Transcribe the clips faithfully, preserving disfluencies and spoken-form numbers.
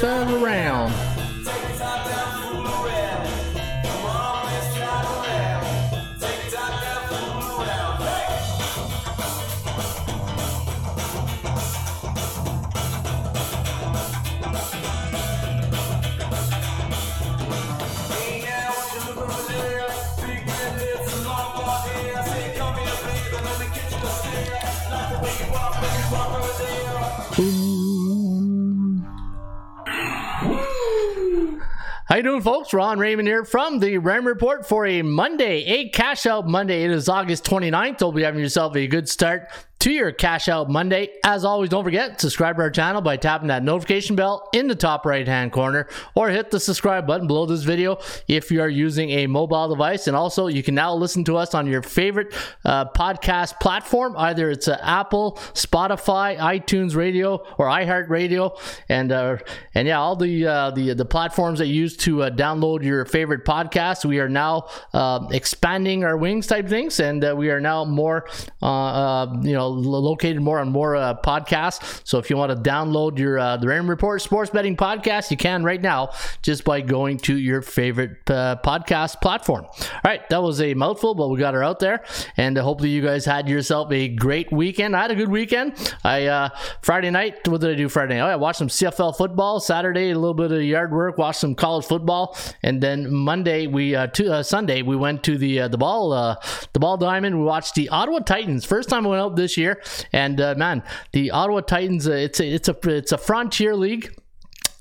third round. How you doing, folks? Ron Raymond here from the Ram Report for a Monday, a Cash Out Monday. It is August twenty-ninth. Hope you're having yourself a good start to your Cash Out Monday. As always, don't forget, subscribe to our channel by tapping that notification bell in the top right-hand corner, or hit the subscribe button below this video if you are using a mobile device. And also, you can now listen to us on your favorite uh, podcast platform. Either it's uh, Apple, Spotify, iTunes Radio, or iHeartRadio, and uh, and yeah, all the uh, the the platforms that you use to uh, download your favorite podcasts. We are now uh, expanding our wings type things, and uh, we are now more, uh, uh, you know, located more on more uh, podcasts. So if you want to download your uh, the Ram Report Sports Betting Podcast, you can right now just by going to your favorite uh, podcast platform. All right, that was a mouthful, but we got her out there, and uh, hopefully you guys had yourself a great weekend. I had a good weekend. I uh, Friday night, what did I do Friday night? Oh, I watched some C F L football. Saturday, a little bit of yard work, watched some college football, and then Monday we uh, to, uh, Sunday we went to the uh, the ball uh, the ball diamond. We watched the Ottawa Titans. First time I went out this year. year and uh, man, the Ottawa Titans, uh, it's a, it's a it's a Frontier League,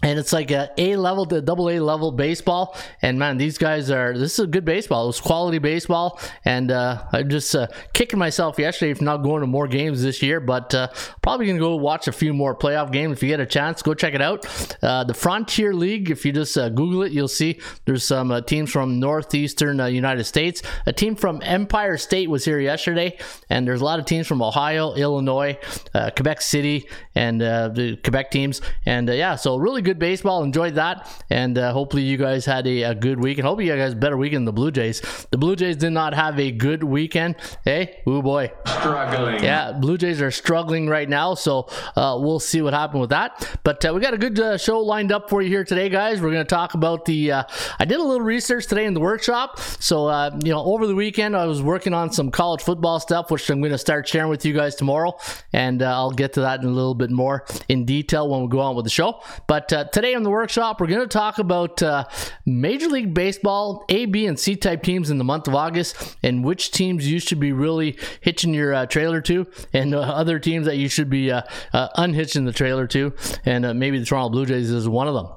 and it's like a A level to double A level baseball, and man, these guys are, this is a good baseball. It was quality baseball, and uh, I'm just uh, kicking myself yesterday for not going to more games this year, but uh, probably gonna go watch a few more playoff games. If you get a chance, go check it out. Uh, the Frontier League, if you just uh, Google it, you'll see there's some uh, teams from northeastern uh, United States. A team from Empire State was here yesterday, and there's a lot of teams from Ohio, Illinois, uh, Quebec City, and uh, the Quebec teams, and uh, yeah, so really good Good baseball. Enjoyed that, and uh, hopefully you guys had a, a good week, and hopefully you guys had a better weekend than the Blue Jays. The Blue Jays did not have a good weekend. Hey, oh boy, struggling. Yeah, Blue Jays are struggling right now, so uh, we'll see what happened with that. But uh, we got a good uh, show lined up for you here today, guys. We're going to talk about the. Uh, I did a little research today in the workshop, so uh, you know, over the weekend I was working on some college football stuff, which I'm going to start sharing with you guys tomorrow, and uh, I'll get to that in a little bit more in detail when we go on with the show. But uh, Uh, today on the workshop, we're going to talk about uh, Major League Baseball A, B, and C type teams in the month of August, and which teams you should be really hitching your uh, trailer to, and uh, other teams that you should be uh, uh, unhitching the trailer to, and uh, maybe the Toronto Blue Jays is one of them.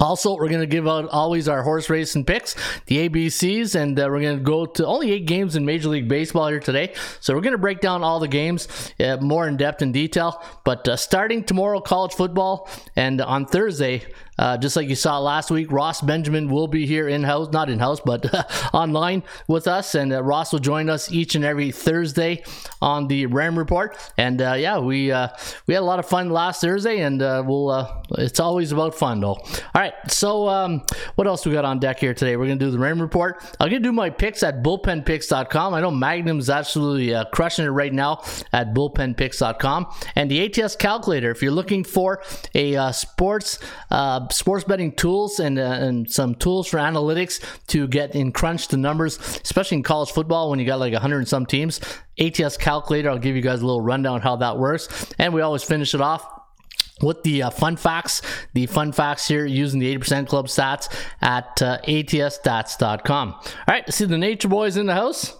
Also, we're going to give out always our horse racing picks, the A B Cs, and uh, we're going to go to only eight games in Major League Baseball here today. So we're going to break down all the games uh, more in depth and detail. But uh, starting tomorrow, college football, and on Thursday, Uh, just like you saw last week, Ross Benjamin will be here in-house, not in-house, but online with us, and uh, Ross will join us each and every Thursday on the Ram Report. And uh, yeah, we uh, we had a lot of fun last Thursday, and uh, we'll uh, it's always about fun, though. All right, so um, what else we got on deck here today? We're going to do the Ram Report. I'm going to do my picks at bullpen picks dot com. I know Magnum's absolutely uh, crushing it right now at bullpen picks dot com. And the A T S calculator, if you're looking for a uh, sports uh sports betting tools and uh, and some tools for analytics to get in crunch the numbers, especially in college football when you got like one hundred and some teams. A T S calculator, I'll give you guys a little rundown how that works, and we always finish it off with the uh, fun facts, the fun facts here using the eighty percent club stats at uh, A T S stats dot com. All right, see the Nature Boys in the house.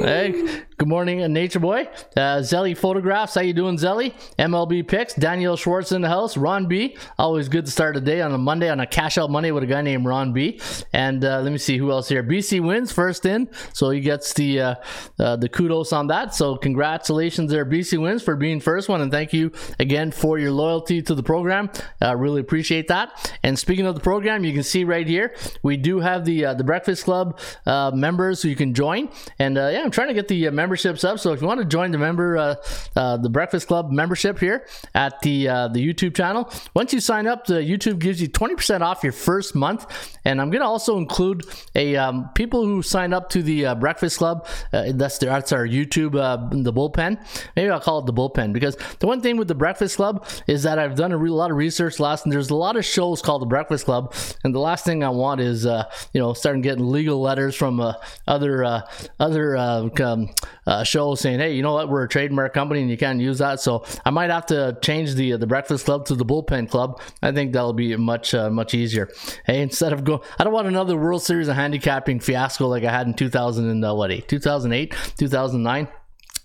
Hey, good morning, uh, Nature Boy. Uh, Zelly Photographs, how you doing, Zelly? M L B Picks, Daniel Schwartz in the house. Ron B, always good to start a day on a Monday, on a Cash Out Monday with a guy named Ron B. And uh, let me see who else here. B C Wins, first in, so he gets the uh, uh, the kudos on that. So congratulations there, B C Wins, for being first one, and thank you again for your loyalty to the program. Uh, really appreciate that. And speaking of the program, you can see right here, we do have the, uh, the Breakfast Club uh, members who you can join. And uh, yeah, I'm trying to get the uh, members membership's up. So if you want to join the member, uh, uh, the Breakfast Club membership here at the uh, the YouTube channel, once you sign up, the YouTube gives you twenty percent off your first month. And I'm going to also include a um, people who sign up to the uh, Breakfast Club. Uh, that's, the, that's our YouTube, uh, the bullpen. Maybe I'll call it the bullpen, because the one thing with the Breakfast Club is that I've done a re- lot of research last, and there's a lot of shows called the Breakfast Club. And the last thing I want is, uh, you know, starting getting legal letters from uh, other uh, other uh, um, uh, shows saying, hey, you know what, we're a trademark company and you can't use that. So I might have to change the uh, the Breakfast Club to the Bullpen Club. I think that'll be much uh, much easier. Hey, instead of going, I don't want another World Series of Handicapping fiasco like I had in two thousand and uh, what, two thousand eight, two thousand nine.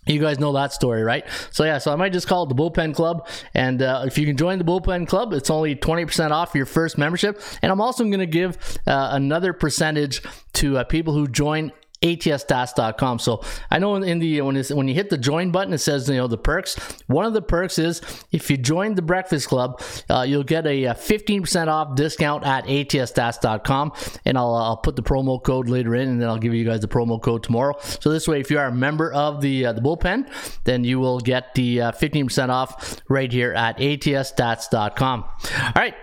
You guys know that story, right? So yeah, so I might just call it the Bullpen Club. And uh, if you can join the Bullpen Club, it's only twenty percent off your first membership. And I'm also going to give uh, another percentage to uh, people who join A T S stats dot com. So I know in the when it's, when you hit the join button, it says, you know, the perks. One of the perks is if you join the Breakfast Club, uh, you'll get a fifteen percent off discount at A T S stats dot com, and I'll I'll put the promo code later in, and then I'll give you guys the promo code tomorrow. So this way, if you are a member of the uh, the bullpen, then you will get the uh, fifteen percent off right here at A T S stats dot com. All right.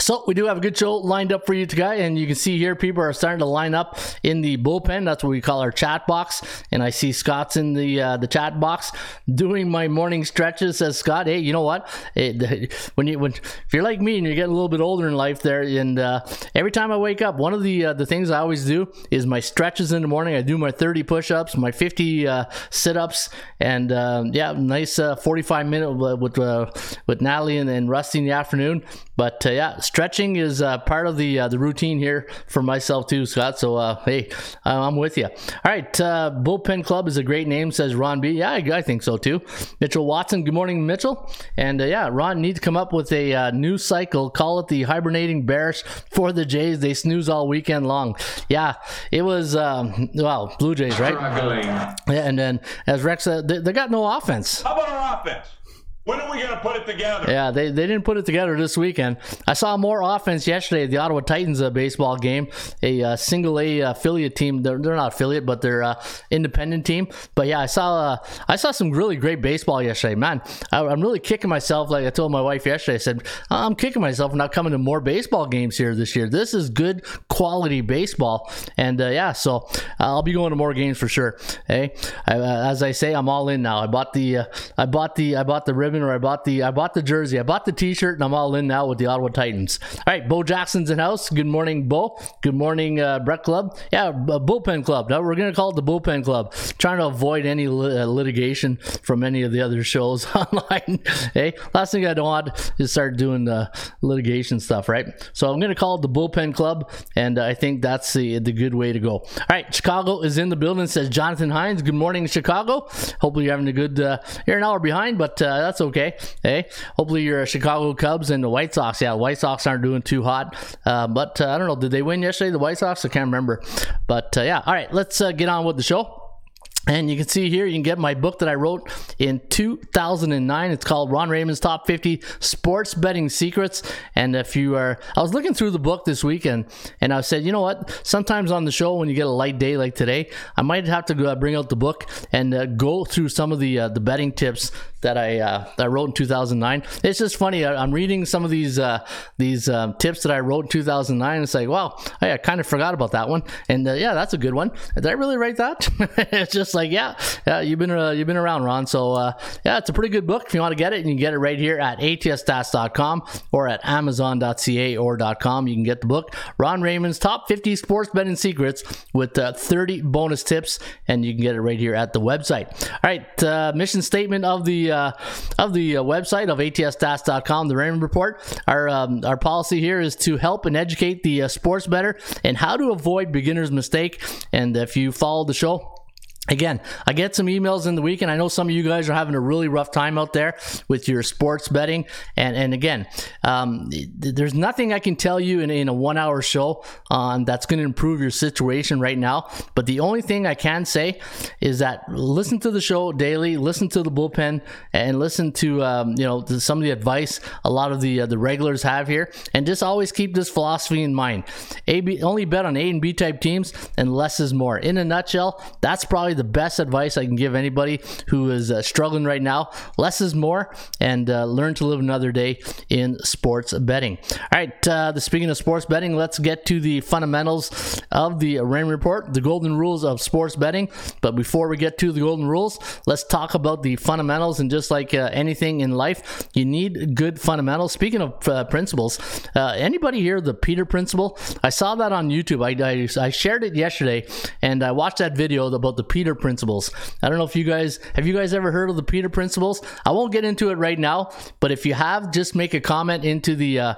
So we do have a good show lined up for you today, and you can see here people are starting to line up in the bullpen. That's what we call our chat box, and I see Scott's in the uh, the chat box doing my morning stretches. Says Scott, hey, you know what? It, when you when if you're like me and you're getting a little bit older in life there, and uh, every time I wake up, one of the uh, the things I always do is my stretches in the morning. I do my thirty push-ups, my fifty uh, sit-ups, and um, yeah, nice uh, forty-five minute with uh, with Natalie and, and Rusty in the afternoon. But uh, yeah. Stretching is uh, part of the uh, the routine here for myself too, Scott. So, uh, hey, I'm with you. All right. Uh, Bullpen Club is a great name, says Ron B. Yeah, I, I think so too. Mitchell Watson. Good morning, Mitchell. And uh, yeah, Ron needs to come up with a uh, new cycle. Call it the hibernating bearish for the Jays. They snooze all weekend long. Yeah, it was, um, well, Blue Jays, right? Struggling. And then as Rex said, they, they got no offense. How about our offense? When are we going to put it together? Yeah, they, they didn't put it together this weekend. I saw more offense yesterday at the Ottawa Titans uh, baseball game, a uh, single A affiliate team. They're, they're not affiliate, but they're uh, independent team. But yeah, I saw uh, I saw some really great baseball yesterday. Man, I, I'm really kicking myself. Like I told my wife yesterday, I said, I'm kicking myself for not coming to more baseball games here this year. This is good quality baseball. And uh, yeah, so I'll be going to more games for sure. Hey, I, uh, as I say, I'm all in now. I bought the, uh, I bought the, I bought the ribbon. Or I bought the I bought the jersey, I bought the t-shirt, and I'm all in now with the Ottawa Titans. All right, Bo Jackson's in house. Good morning, Bo. Good morning, uh, Brett Club. Yeah, uh, Bullpen Club. Now we're gonna call it the Bullpen Club. Trying to avoid any li- uh, litigation from any of the other shows online. Hey, last thing I don't want is start doing the litigation stuff, right? So I'm gonna call it the Bullpen Club, and I think that's the the good way to go. All right, Chicago is in the building. Says Jonathan Hines. Good morning, Chicago. Hopefully you're having a good. Uh, you're an hour behind, but uh, that's okay. Hey, hopefully you're a Chicago Cubs and the White Sox. Yeah, the White Sox aren't doing too hot. Uh, but uh, I don't know. Did they win yesterday, the White Sox? I can't remember. But uh, yeah. All right. Let's uh, get on with the show. And you can see here, you can get my book that I wrote in two thousand nine. It's called Ron Raymond's Top fifty Sports Betting Secrets. And if you are, I was looking through the book this weekend, and I said, you know what? Sometimes on the show, when you get a light day like today, I might have to go, uh, bring out the book and uh, go through some of the uh, the betting tips that I uh, that I wrote in two thousand nine. It's just funny. I, I'm reading some of these uh, these um, tips that I wrote in two thousand nine. And it's like, wow, I, I kind of forgot about that one. And uh, yeah, that's a good one. Did I really write that? It's just like yeah, yeah, you've been uh, you've been around, Ron. So uh, yeah, it's a pretty good book. If you want to get it, you can get it right here at A T S stats dot com or at amazon dot c a or .com. You can get the book, Ron Raymond's Top fifty Sports Betting Secrets, with uh, thirty bonus tips, and you can get it right here at the website. All right, uh, mission statement of the uh, of the uh, website of A T S stats dot com, the Raymond Report. Our um, our policy here is to help and educate the uh, sports bettor and how to avoid beginner's mistake. And if you follow the show. Again, I get some emails in the week, and I know some of you guys are having a really rough time out there with your sports betting. And and again, um, there's nothing I can tell you in, in a one-hour show on that's going to improve your situation right now. But the only thing I can say is that listen to the show daily, listen to the bullpen, and listen to um, you know to some of the advice a lot of the uh, the regulars have here, and just always keep this philosophy in mind: A B only bet on A and B type teams, and less is more. In a nutshell, that's probably probably the best advice I can give anybody who is uh, struggling right now. Less is more, and uh, learn to live another day in sports betting. All right, uh, the, speaking of sports betting, let's get to the fundamentals of the Raymond Report, the golden rules of sports betting. But before we get to the golden rules, let's talk about the fundamentals. And just like uh, anything in life, you need good fundamentals. Speaking of uh, principles, uh, anybody hear the Peter Principle? I saw that on YouTube. I, I, I shared it yesterday, and I watched that video about the Peter Principles. I don't know if you guys, have you guys ever heard of the Peter Principles? I won't get into it right now, but if you have, just make a comment into the uh,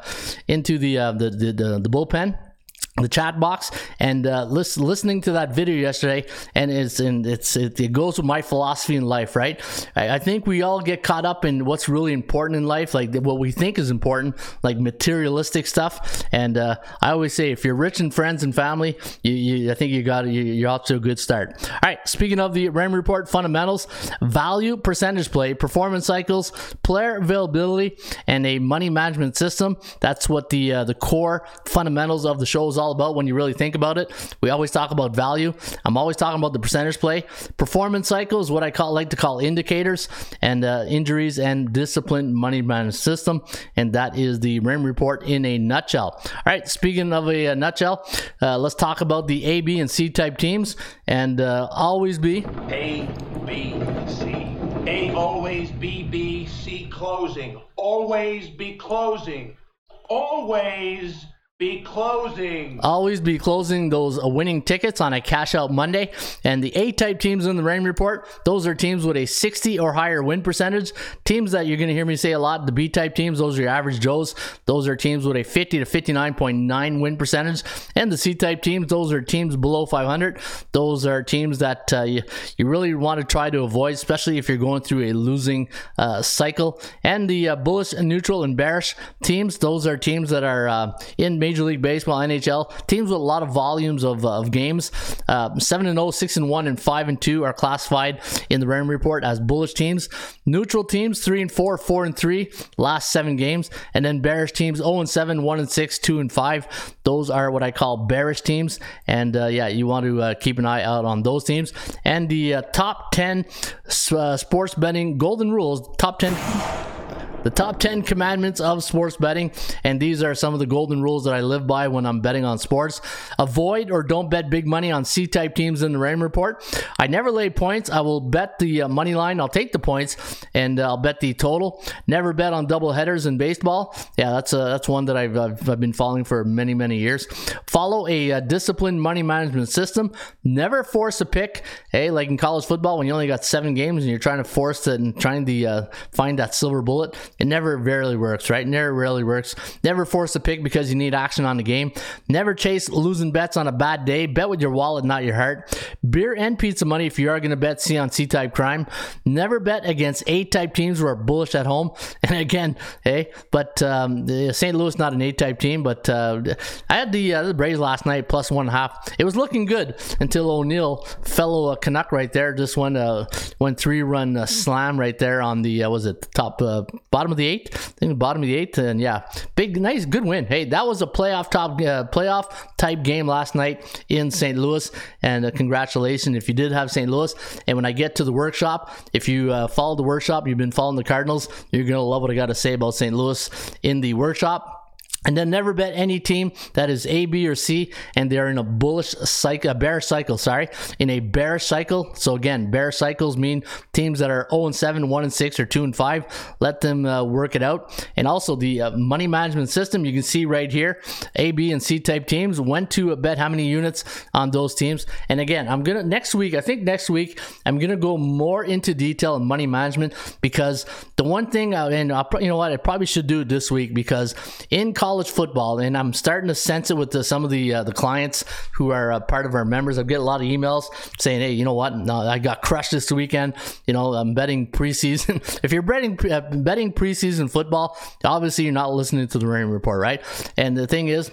into the, uh, the, the, the, the bullpen, the chat box, and uh, listen, listening to that video yesterday, and it's and it's it, it goes with my philosophy in life, right? I, I think we all get caught up in what's really important in life, like what we think is important, like materialistic stuff. And uh, I always say, if you're rich in friends and family, you, you I think you got you, you're off to a good start. All right. Speaking of the Raymond Report fundamentals, value, percentage play, performance cycles, player availability, and a money management system. That's what the uh, the core fundamentals of the show is all about when you really think about it. We always talk about value. I'm always talking about the percentage play. Performance cycles, what I call like to call indicators, and uh, injuries and disciplined money management system. And that is the Rim Report in a nutshell. All right, speaking of a, a nutshell, uh, let's talk about the A, B, and C type teams. And uh, always be A, B, C. A always B, B, C closing. Always be closing. Always be closing. Always be closing those winning tickets on a cash out Monday. And the A-type teams in the Raymond Report, those are teams with a sixty or higher win percentage. Teams that you're going to hear me say a lot, the B-type teams, those are your average Joes. Those are teams with a fifty to fifty-nine point nine win percentage. And the C-type teams, those are teams below five hundred. Those are teams that uh, you, you really want to try to avoid, especially if you're going through a losing uh, cycle. And the uh, bullish, neutral, and bearish teams, those are teams that are uh, in Major League Baseball, N H L, teams with a lot of volumes of, uh, of games. seven and oh, six and one, and five and two are classified in the Raymond Report as bullish teams. Neutral teams, three and four, four and three, last seven games. And then bearish teams, oh and seven, one and six, two and five. Those are what I call bearish teams. And uh, yeah, you want to uh, keep an eye out on those teams. And the uh, top ten uh, sports betting golden rules, top ten... The top ten commandments of sports betting, and these are some of the golden rules that I live by when I'm betting on sports. Avoid or don't bet big money on C-type teams in the Raymond Report. I never lay points. I will bet the uh, money line. I'll take the points, and uh, I'll bet the total. Never bet on double headers in baseball. Yeah, that's uh, that's one that I've, I've I've been following for many many years. Follow a uh, disciplined money management system. Never force a pick. Hey, like in college football, when you only got seven games and you're trying to force it and trying to uh, find that silver bullet. It never rarely works, right? Never rarely works. Never force a pick because you need action on the game. Never chase losing bets on a bad day. Bet with your wallet, not your heart. Beer and pizza money if you are going to bet C on C-type crime. Never bet against A-type teams who are bullish at home. And again, hey, but um, Saint Louis, not an A-type team, but uh, I had the, uh, the Braves last night, plus one and a half. It was looking good until O'Neill, fellow uh, Canuck right there, just went uh, went three-run uh, slam right there on the, uh, was it, the top uh, bottom of the eighth, I think the bottom of the eighth, and yeah, big, nice, good win. Hey, that was a playoff top, uh, playoff type game last night in Saint Louis, and uh, congratulations if you did have Saint Louis. And when I get to the workshop, if you uh, follow the workshop, you've been following the Cardinals, you're gonna love what I got to say about Saint Louis in the workshop. And then never bet any team that is A, B, or C, and they're in a bullish cycle, a bearish cycle, sorry, in a bearish cycle. So again, bearish cycles mean teams that are oh and seven, one and six, or two and five. Let them uh, work it out. And also the uh, money management system, you can see right here, A, B, and C type teams, when to bet how many units on those teams. And again, I'm going to, next week, I think next week, I'm going to go more into detail on money management, because the one thing, I, and I'll, you know what, I probably should do it this week, because in college, College football, and I'm starting to sense it with the, some of the uh, the clients who are uh, part of our members. I get a lot of emails saying, "Hey, you know what? No, I got crushed this weekend. You know, I'm betting preseason." If you're betting uh, betting preseason football, obviously you're not listening to the Raymond Report, right? And the thing is,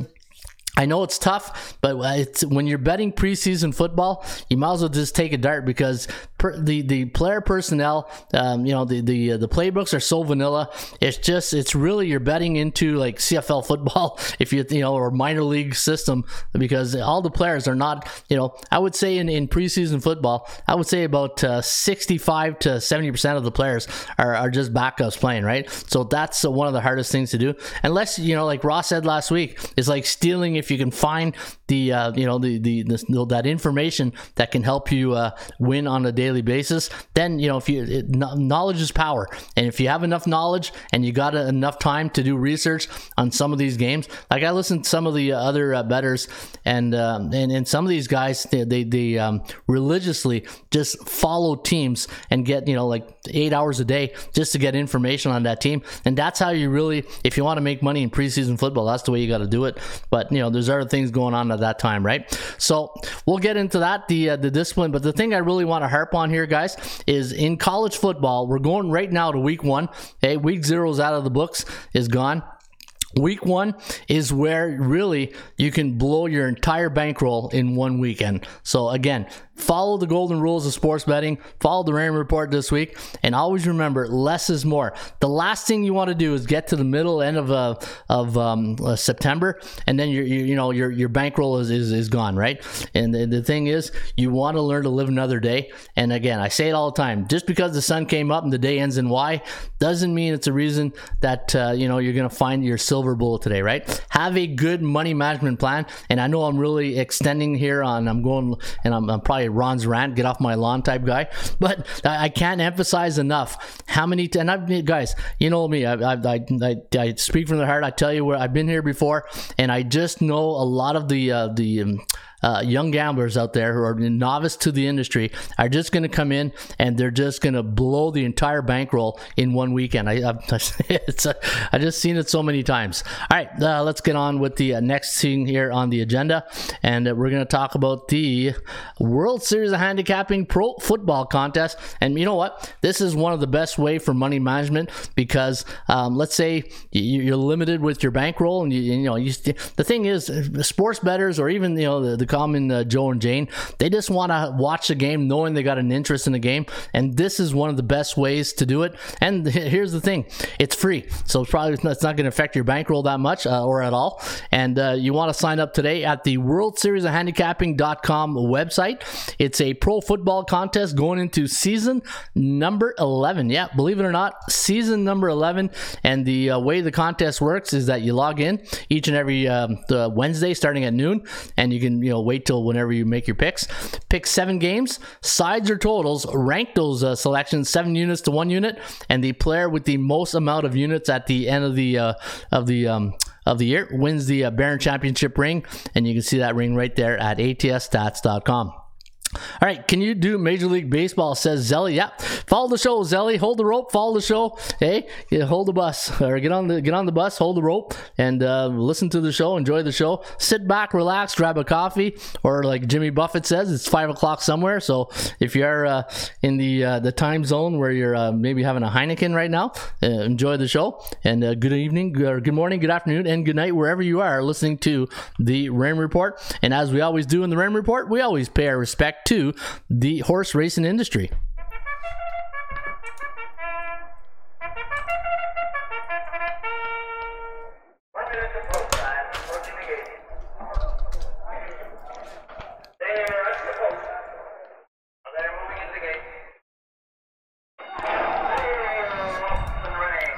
I know it's tough, but it's when you're betting preseason football, you might as well just take a dart, because per, the the player personnel, um, you know, the the uh, the playbooks are so vanilla. It's just it's really you're betting into like C F L football, if you you know, or minor league system, because all the players are not, you know, I would say in in preseason football, I would say about uh, sixty-five to seventy percent of the players are, are just backups playing, right? So that's uh, one of the hardest things to do, unless, you know, like Ross said last week, it's like stealing if you can find the uh, you know the the, the the that information that can help you uh, win on a daily basis. Then, you know, if you it, knowledge is power, and if you have enough knowledge and you got a, enough time to do research on some of these games, like I listened to some of the other uh, bettors, and, um, and and some of these guys they they, they um, religiously just follow teams and get, you know, like eight hours a day just to get information on that team. And that's how you really, if you want to make money in preseason football, that's the way you got to do it. But, you know, there's other things going on at that time, right? So we'll get into that, the uh, the discipline. But the thing I really want to harp on here, guys, is in college football, we're going right now to week one. Hey, week zero is out of the books, is gone. Week one is where really you can blow your entire bankroll in one weekend. So again, follow the golden rules of sports betting. Follow the Raymond Report this week, and always remember, less is more. The last thing you want to do is get to the middle end of uh, of um, uh, September, and then your you, you know your your bankroll is, is is gone, right? And the, the thing is, you want to learn to live another day. And again, I say it all the time: just because the sun came up and the day ends in Y doesn't mean it's a reason that uh, you know you're going to find your silver bullet today, right? Have a good money management plan. And I know I'm really extending here on. I'm going, and I'm, I'm probably Ron's rant, get off my lawn type guy, but I can't emphasize enough how many t- and I've guys, you know me, I, I I I speak from the heart. I tell you where I've been here before, and I just know a lot of the uh, the. Um, Uh, young gamblers out there who are novice to the industry are just going to come in and they're just going to blow the entire bankroll in one weekend. I I've, it's a, I've just seen it so many times. All right, uh, let's get on with the uh, next thing here on the agenda, and uh, we're going to talk about the World Series of Handicapping Pro Football Contest. And you know what? This is one of the best way for money management, because um, let's say you're limited with your bankroll, and you, you know you, the thing is, sports bettors or even you know the, the common uh, Joe and Jane, they just want to watch the game knowing they got an interest in the game, and this is one of the best ways to do it. And here's the thing, it's free, so it's probably it's not, not going to affect your bankroll that much uh, or at all. And uh, you want to sign up today at the World Series of Handicapping dot com website. It's a pro football contest going into season number eleven. Yeah, believe it or not, season number eleven. And the uh, way the contest works is that you log in each and every um, the Wednesday starting at noon, and you can you know wait till whenever you make your picks. Pick seven games, sides or totals, rank those uh, selections seven units to one unit, and the player with the most amount of units at the end of the uh, of the um, of the year wins the uh, Baron Championship ring, and you can see that ring right there at A T S stats dot com. All right, can you do Major League Baseball, says Zelly? Yeah, follow the show, Zelly. Hold the rope, follow the show. Hey, hold the bus, or get on the get on the bus, hold the rope, and uh, listen to the show, enjoy the show. Sit back, relax, grab a coffee, or like Jimmy Buffett says, it's five o'clock somewhere. So if you're uh, in the uh, the time zone where you're uh, maybe having a Heineken right now, uh, enjoy the show. And uh, good evening, or good morning, good afternoon, and good night wherever you are listening to the Raymond Report. And as we always do in the Raymond Report, we always pay our respect to the horse racing industry.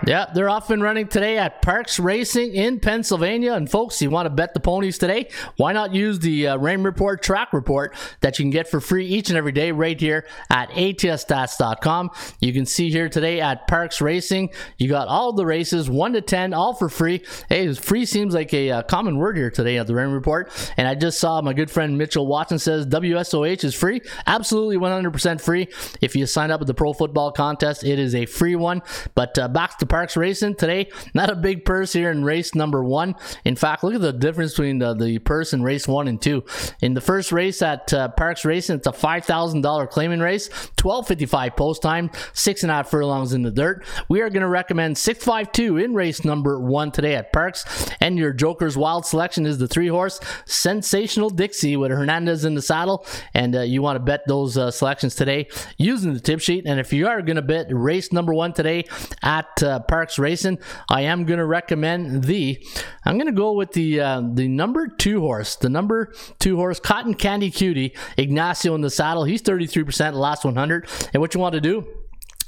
Yeah, they're off and running today at Parks Racing in Pennsylvania. And folks, you want to bet the ponies today? Why not use the uh, Raymond Report track report that you can get for free each and every day right here at A T S stats dot com. You can see here today at Parks Racing, you got all the races, one to ten, all for free. Hey, free seems like a uh, common word here today at the Raymond Report. And I just saw my good friend Mitchell Watson says W S O H is free. Absolutely one hundred percent free. If you sign up at the Pro Football Contest, it is a free one. But uh, back to Parks Racing today. Not a big purse here in race number one. In fact, look at the difference between the, the purse in race one and two. In the first race at uh, Parks Racing, it's a five thousand dollars claiming race, twelve fifty-five post time, six and a half furlongs in the dirt. We are going to recommend six five two in race number one today at Parks. And your Joker's wild selection is the three horse Sensational Dixie with Hernandez in the saddle. And uh, you want to bet those uh, selections today using the tip sheet. And if you are going to bet race number one today at uh, Parks Racing, I am going to recommend the, I'm going to go with the uh, the number two horse, the number two horse Cotton Candy Cutie, Ignacio in the saddle. He's thirty-three percent last one hundred. And what you want to do,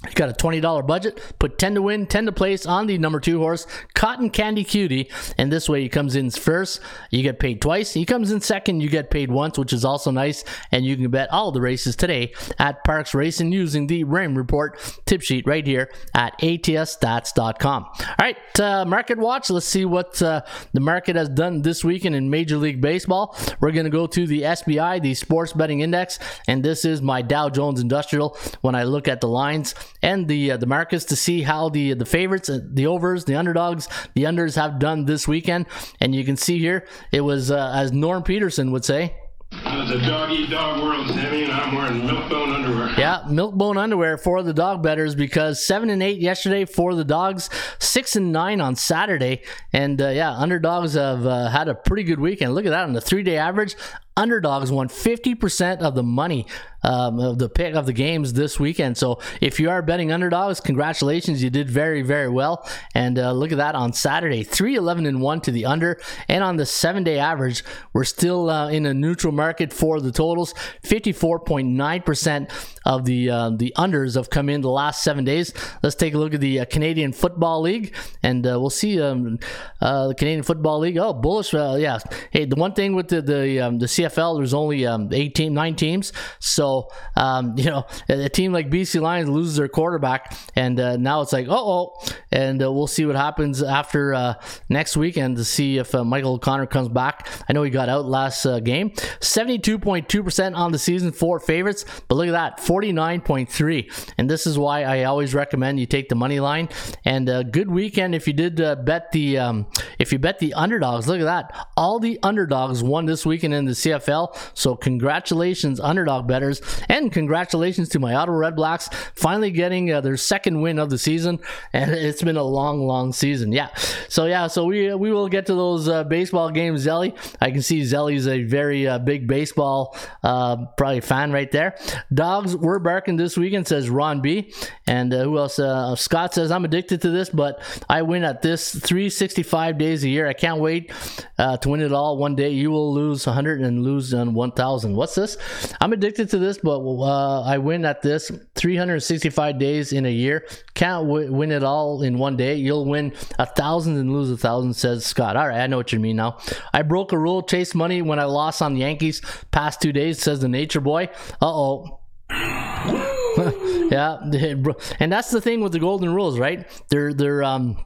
you got a twenty dollars budget, put ten to win, ten to place on the number two horse, Cotton Candy Cutie. And this way he comes in first, you get paid twice. He comes in second, you get paid once, which is also nice. And you can bet all the races today at Parks Racing using the Ram Report tip sheet right here at A T S stats dot com. All right, uh, Market Watch. Let's see what uh, the market has done this weekend in Major League Baseball. We're going to go to the S B I, the Sports Betting Index. And this is my Dow Jones Industrial when I look at the lines and the uh, the markets to see how the the favorites, the overs, the underdogs, the unders have done this weekend. And you can see here, it was uh, as Norm Peterson would say, it was a dog-eat-dog world, Sammy, and I'm wearing milk-bone underwear. Yeah, milk-bone underwear for the dog bettors, because seven and eight yesterday for the dogs, six and nine on Saturday. And, uh, yeah, underdogs have uh, had a pretty good weekend. Look at that on the three-day average. Underdogs won fifty percent of the money um, of the pick of the games this weekend. So if you are betting underdogs, congratulations, you did very, very well. And uh, look at that on Saturday, three eleven and one to the under. And on the seven-day average, we're still uh, in a neutral market for the totals. fifty-four point nine percent of the uh, the unders have come in the last seven days. Let's take a look at the uh, Canadian Football League, and uh, we'll see um, uh, the Canadian Football League. Oh, bullish, uh, yeah. Hey, the one thing with the the, um, the C F L, there's only um, eight team, nine teams. So, um, you know, a team like B C Lions loses their quarterback, and uh, now it's like, uh-oh. And uh, we'll see what happens after uh, next weekend to see if uh, Michael O'Connor comes back. I know he got out last uh, game. seventy-two point two percent on the season for favorites, but look at that, forty-nine point three. And this is why I always recommend you take the money line. And a good weekend if you did uh, bet the, um, if you bet the underdogs. Look at that. All the underdogs won this weekend in the C F L. So congratulations, underdog bettors, and congratulations to my Ottawa Red Blacks finally getting uh, their second win of the season, and it's been a long, long season. Yeah, so yeah, so we we will get to those uh, baseball games, Zelly. I can see Zelly's a very uh, big baseball uh, probably fan right there. Dogs were barking this weekend, says Ron B. And uh, who else? Uh, Scott says, I'm addicted to this, but I win at this three sixty-five days a year. I can't wait uh, to win it all. One day you will lose one hundred and lose on one thousand. What's this? I'm addicted to this, but uh, I win at this three sixty-five days in a year. Can't w- win it all in one day. You'll win a thousand and lose a thousand, says Scott. All right, I know what you mean now. I broke a rule, chase money when I lost on the Yankees past two days, says the Nature Boy. Uh-oh. Yeah, and that's the thing with the golden rules, right? They're, they're, um,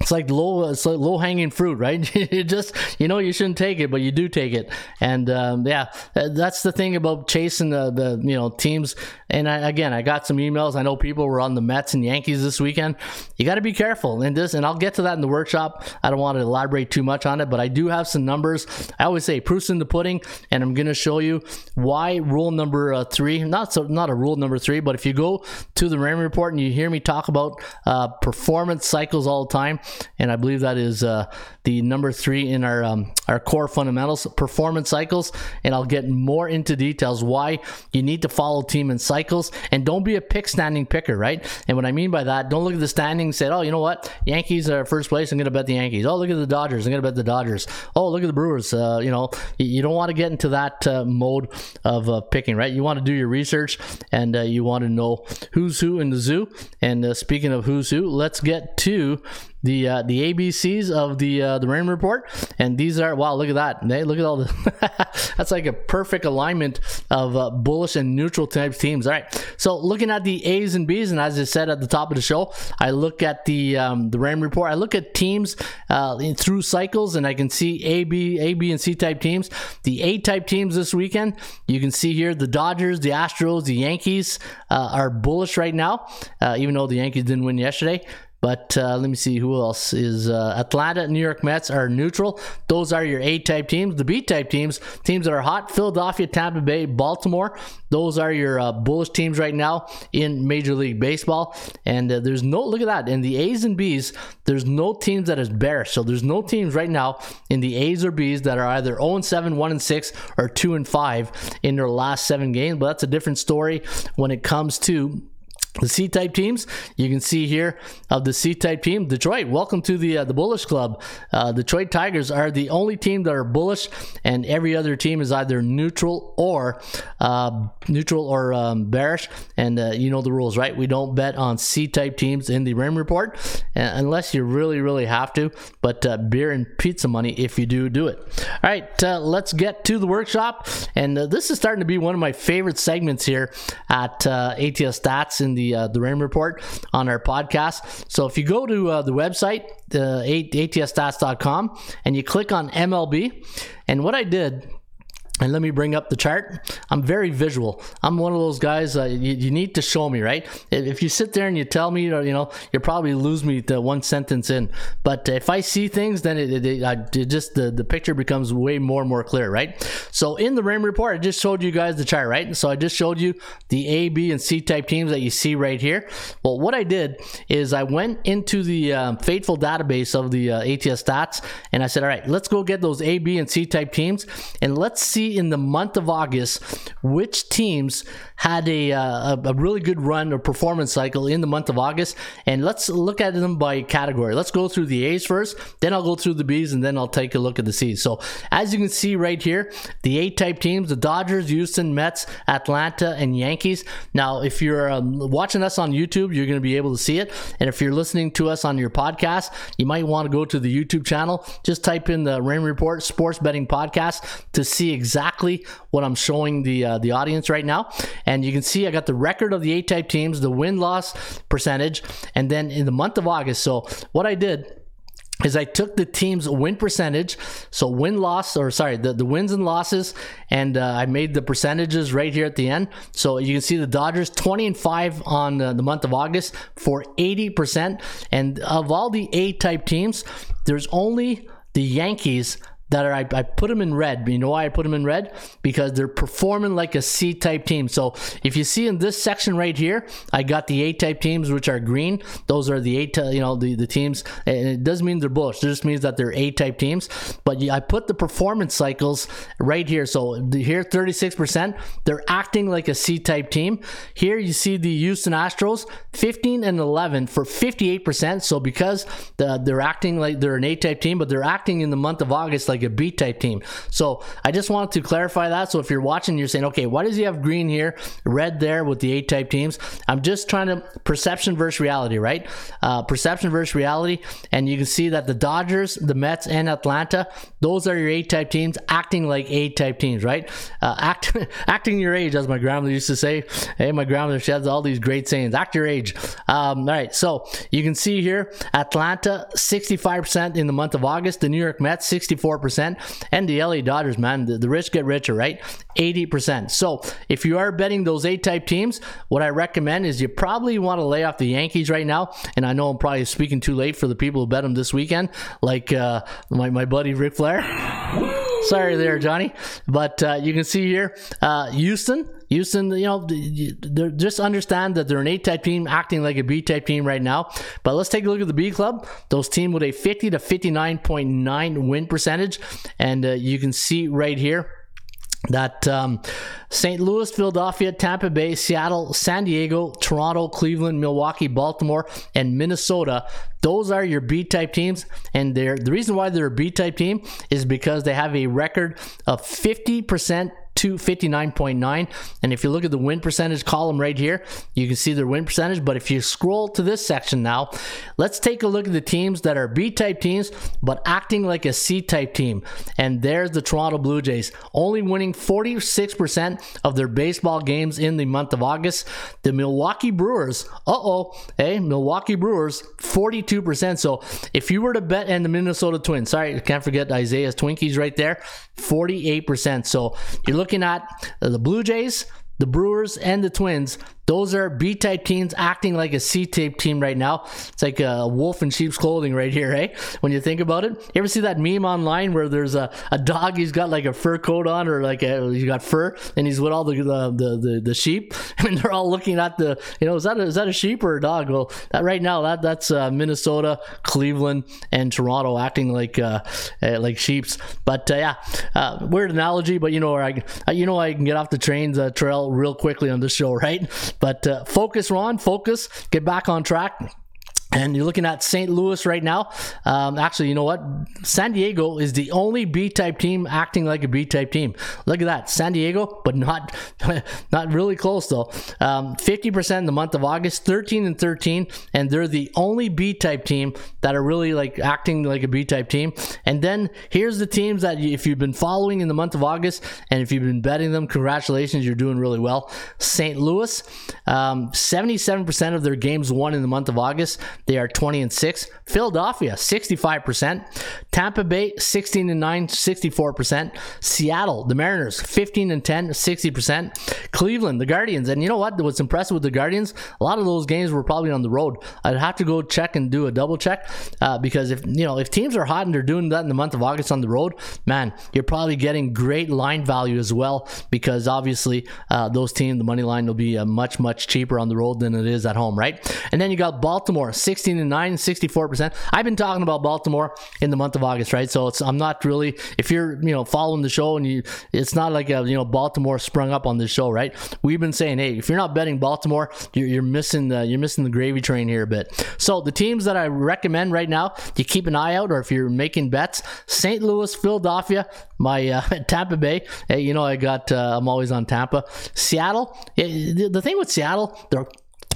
It's like low, it's like low hanging fruit, right? You just, you know, you shouldn't take it, but you do take it. And um, yeah, that's the thing about chasing the, the you know, teams. And I, again, I got some emails. I know people were on the Mets and Yankees this weekend. You got to be careful in this, and I'll get to that in the workshop. I don't want to elaborate too much on it, but I do have some numbers. I always say proof's in the pudding, and I'm going to show you why rule number uh, three, not so, not a rule number three, but if you go to the Ram Report and you hear me talk about uh, performance cycles all the time. And I believe that is uh, the number three in our um, our core fundamentals, performance cycles. And I'll get more into details why you need to follow team in cycles. And don't be a pick standing picker, right? And what I mean by that, don't look at the standing and say, oh, you know what? Yankees are first place. I'm going to bet the Yankees. Oh, look at the Dodgers. I'm going to bet the Dodgers. Oh, look at the Brewers. Uh, you know, you don't want to get into that uh, mode of uh, picking, right? You want to do your research, and uh, you want to know who's who in the zoo. And uh, speaking of who's who, let's get to the uh, the A B Cs of the uh, the Ram Report, and these are, wow, look at that. They look at all the that's like a perfect alignment of uh, bullish and neutral type teams. All right, so looking at the A's and B's, and as I said at the top of the show, I look at the um, the Ram Report. I look at teams uh, in, through cycles, and I can see A, B, A, B, and C type teams. The A type teams this weekend, you can see here the Dodgers, the Astros, the Yankees uh, are bullish right now, uh, even though the Yankees didn't win yesterday. But uh, let me see who else is uh, Atlanta, New York Mets are neutral. Those are your A-type teams. The B-type teams, teams that are hot, Philadelphia, Tampa Bay, Baltimore. Those are your uh, bullish teams right now in Major League Baseball. And uh, there's no, look at that, in the A's and B's, there's no teams that is bearish. So there's no teams right now in the A's or B's that are either oh and seven, one and six, or two and five in their last seven games. But that's a different story when it comes to the C-type teams. You can see here of the C-type team, Detroit, welcome to the uh, the bullish club. Uh, Detroit Tigers are the only team that are bullish, and every other team is either neutral or uh, neutral or um, bearish. And uh, you know the rules, right? We don't bet on C-type teams in the Rim Report unless you really, really have to. But uh, beer and pizza money if you do do it. All right, uh, let's get to the workshop, and uh, this is starting to be one of my favorite segments here at uh, A T S Stats in the. Uh, the Raymond Report on our podcast. So if you go to uh, the website, uh, A T S stats dot com, and you click on M L B, and what I did, and let me bring up the chart. I'm very visual. I'm one of those guys, uh, you, you need to show me, right? If you sit there and you tell me, you know, you know you'll probably lose me the one sentence in. But if I see things, then it, it, it, it just, the, the picture becomes way more and more clear, right? So in the Raymond Report, I just showed you guys the chart, right? So I just showed you the A, B, and C type teams that you see right here. Well, what I did is I went into the um, faithful database of the uh, A T S stats, and I said, all right, let's go get those A, B, and C type teams, and let's see in the month of August which teams had a, uh, a really good run or performance cycle in the month of August, and let's look at them by category. Let's go through the A's first, then I'll go through the B's, and then I'll take a look at the C's. So as you can see right here, the A type teams, the Dodgers, Houston, Mets, Atlanta, and Yankees. Now if you're um, watching us on YouTube, you're going to be able to see it, and if you're listening to us on your podcast, you might want to go to the YouTube channel, just type in the Raymond Report Sports Betting Podcast to see exactly exactly what I'm showing the uh, the audience right now. And you can see I got the record of the A-type teams, the win-loss percentage, and then in the month of August. So what I did is I took the team's win percentage, so win loss, or sorry, the, the wins and losses, and uh, I made the percentages right here at the end. So you can see the Dodgers twenty and five on uh, the month of August for eighty percent. And of all the A-type teams, there's only the Yankees that are, I, I put them in red. You know why I put them in red? Because they're performing like a C-type team. So if you see in this section right here, I got the A-type teams, which are green. Those are the A, you know, the, the teams. And it doesn't mean they're bullish. It just means that they're A-type teams. But I put the performance cycles right here. So the, here, thirty-six percent. They're acting like a C-type team. Here you see the Houston Astros, fifteen and eleven for fifty-eight percent. So because the, they're acting like they're an A-type team, but they're acting in the month of August like like a B type team. So I just wanted to clarify that. So if you're watching, you're saying, okay, why does he have green here, red there with the A type teams? I'm just trying to perception versus reality, right? Uh, perception versus reality. And you can see that the Dodgers, the Mets, and Atlanta, those are your A type teams acting like A type teams, right? Uh, act, acting your age, as my grandmother used to say. Hey, my grandmother, she has all these great sayings, act your age. Um, all right. So you can see here, Atlanta, sixty-five percent in the month of August, the New York Mets, sixty-four percent. And the L A Dodgers, man, the, the rich get richer, right? eighty percent. So if you are betting those A-type teams, what I recommend is you probably want to lay off the Yankees right now. And I know I'm probably speaking too late for the people who bet them this weekend, like uh, my, my buddy Ric Flair. Sorry there, Johnny. But uh, you can see here, uh, Houston. Houston, you know, they're just understand that they're an A-type team acting like a B-type team right now. But let's take a look at the B club. Those team with a fifty to fifty-nine point nine win percentage. And uh, you can see right here that um, Saint Louis, Philadelphia, Tampa Bay, Seattle, San Diego, Toronto, Cleveland, Milwaukee, Baltimore, and Minnesota, those are your B-type teams. And they're, the reason why they're a B-type team is because they have a record of fifty percent two fifty-nine point nine. And if you look at the win percentage column right here, you can see their win percentage. But if you scroll to this section now, let's take a look at the teams that are B-type teams but acting like a C-type team. And there's the Toronto Blue Jays, only winning forty-six percent of their baseball games in the month of August. The Milwaukee Brewers, uh-oh, hey, Milwaukee Brewers, forty-two percent. So if you were to bet, and the Minnesota Twins, sorry, can't forget Isaiah's Twinkies right there, forty-eight percent. So you look looking at the Blue Jays, the Brewers, and the Twins, Those are B-type teams acting like a C-type team right now. It's like a wolf in sheep's clothing right here, eh? When you think about it. You ever see that meme online where there's a, a dog, he's got like a fur coat on, or like a, he's got fur, and he's with all the the, the, the, the sheep, and they're all looking at the, you know, is that a, is that a sheep or a dog? Well, that right now, that that's uh, Minnesota, Cleveland, and Toronto acting like uh, uh, like sheeps. But uh, yeah, uh, weird analogy, but you know, I you know I can get off the train uh, trail real quickly on this show, right? But uh, focus, Ron, focus, get back on track. And you're looking at Saint Louis right now. Um, actually, you know what? San Diego is the only B-type team acting like a B-type team. Look at that. San Diego, but not not really close, though. Um, fifty percent in the month of August, thirteen and thirteen, and they're the only B-type team that are really like acting like a B-type team. And then here's the teams that if you've been following in the month of August, and if you've been betting them, congratulations, you're doing really well. Saint Louis, um, seventy-seven percent of their games won in the month of August. They are twenty and six. Philadelphia, sixty-five percent. Tampa Bay, sixteen and nine, sixty-four percent. Seattle, the Mariners, fifteen and ten, sixty percent. Cleveland, the Guardians. And you know what? What's impressive with the Guardians? A lot of those games were probably on the road. I'd have to go check and do a double check uh, because if you know if teams are hot and they're doing that in the month of August on the road, man, you're probably getting great line value as well, because obviously uh, those teams, the money line will be uh, much, much cheaper on the road than it is at home, right? And then you got Baltimore, sixteen and nine, sixty-four percent. I've been talking about Baltimore in the month of August, right? So it's, I'm not really, if you're, you know, following the show and you, it's not like, a, you know, Baltimore sprung up on this show, right? We've been saying, hey, if you're not betting Baltimore, you're, you're missing the, you're missing the gravy train here a bit. So the teams that I recommend right now, you keep an eye out, or if you're making bets, Saint Louis, Philadelphia, my uh, Tampa Bay, hey, you know, I got, uh, I'm always on Tampa. Seattle, it, the thing with Seattle, they're,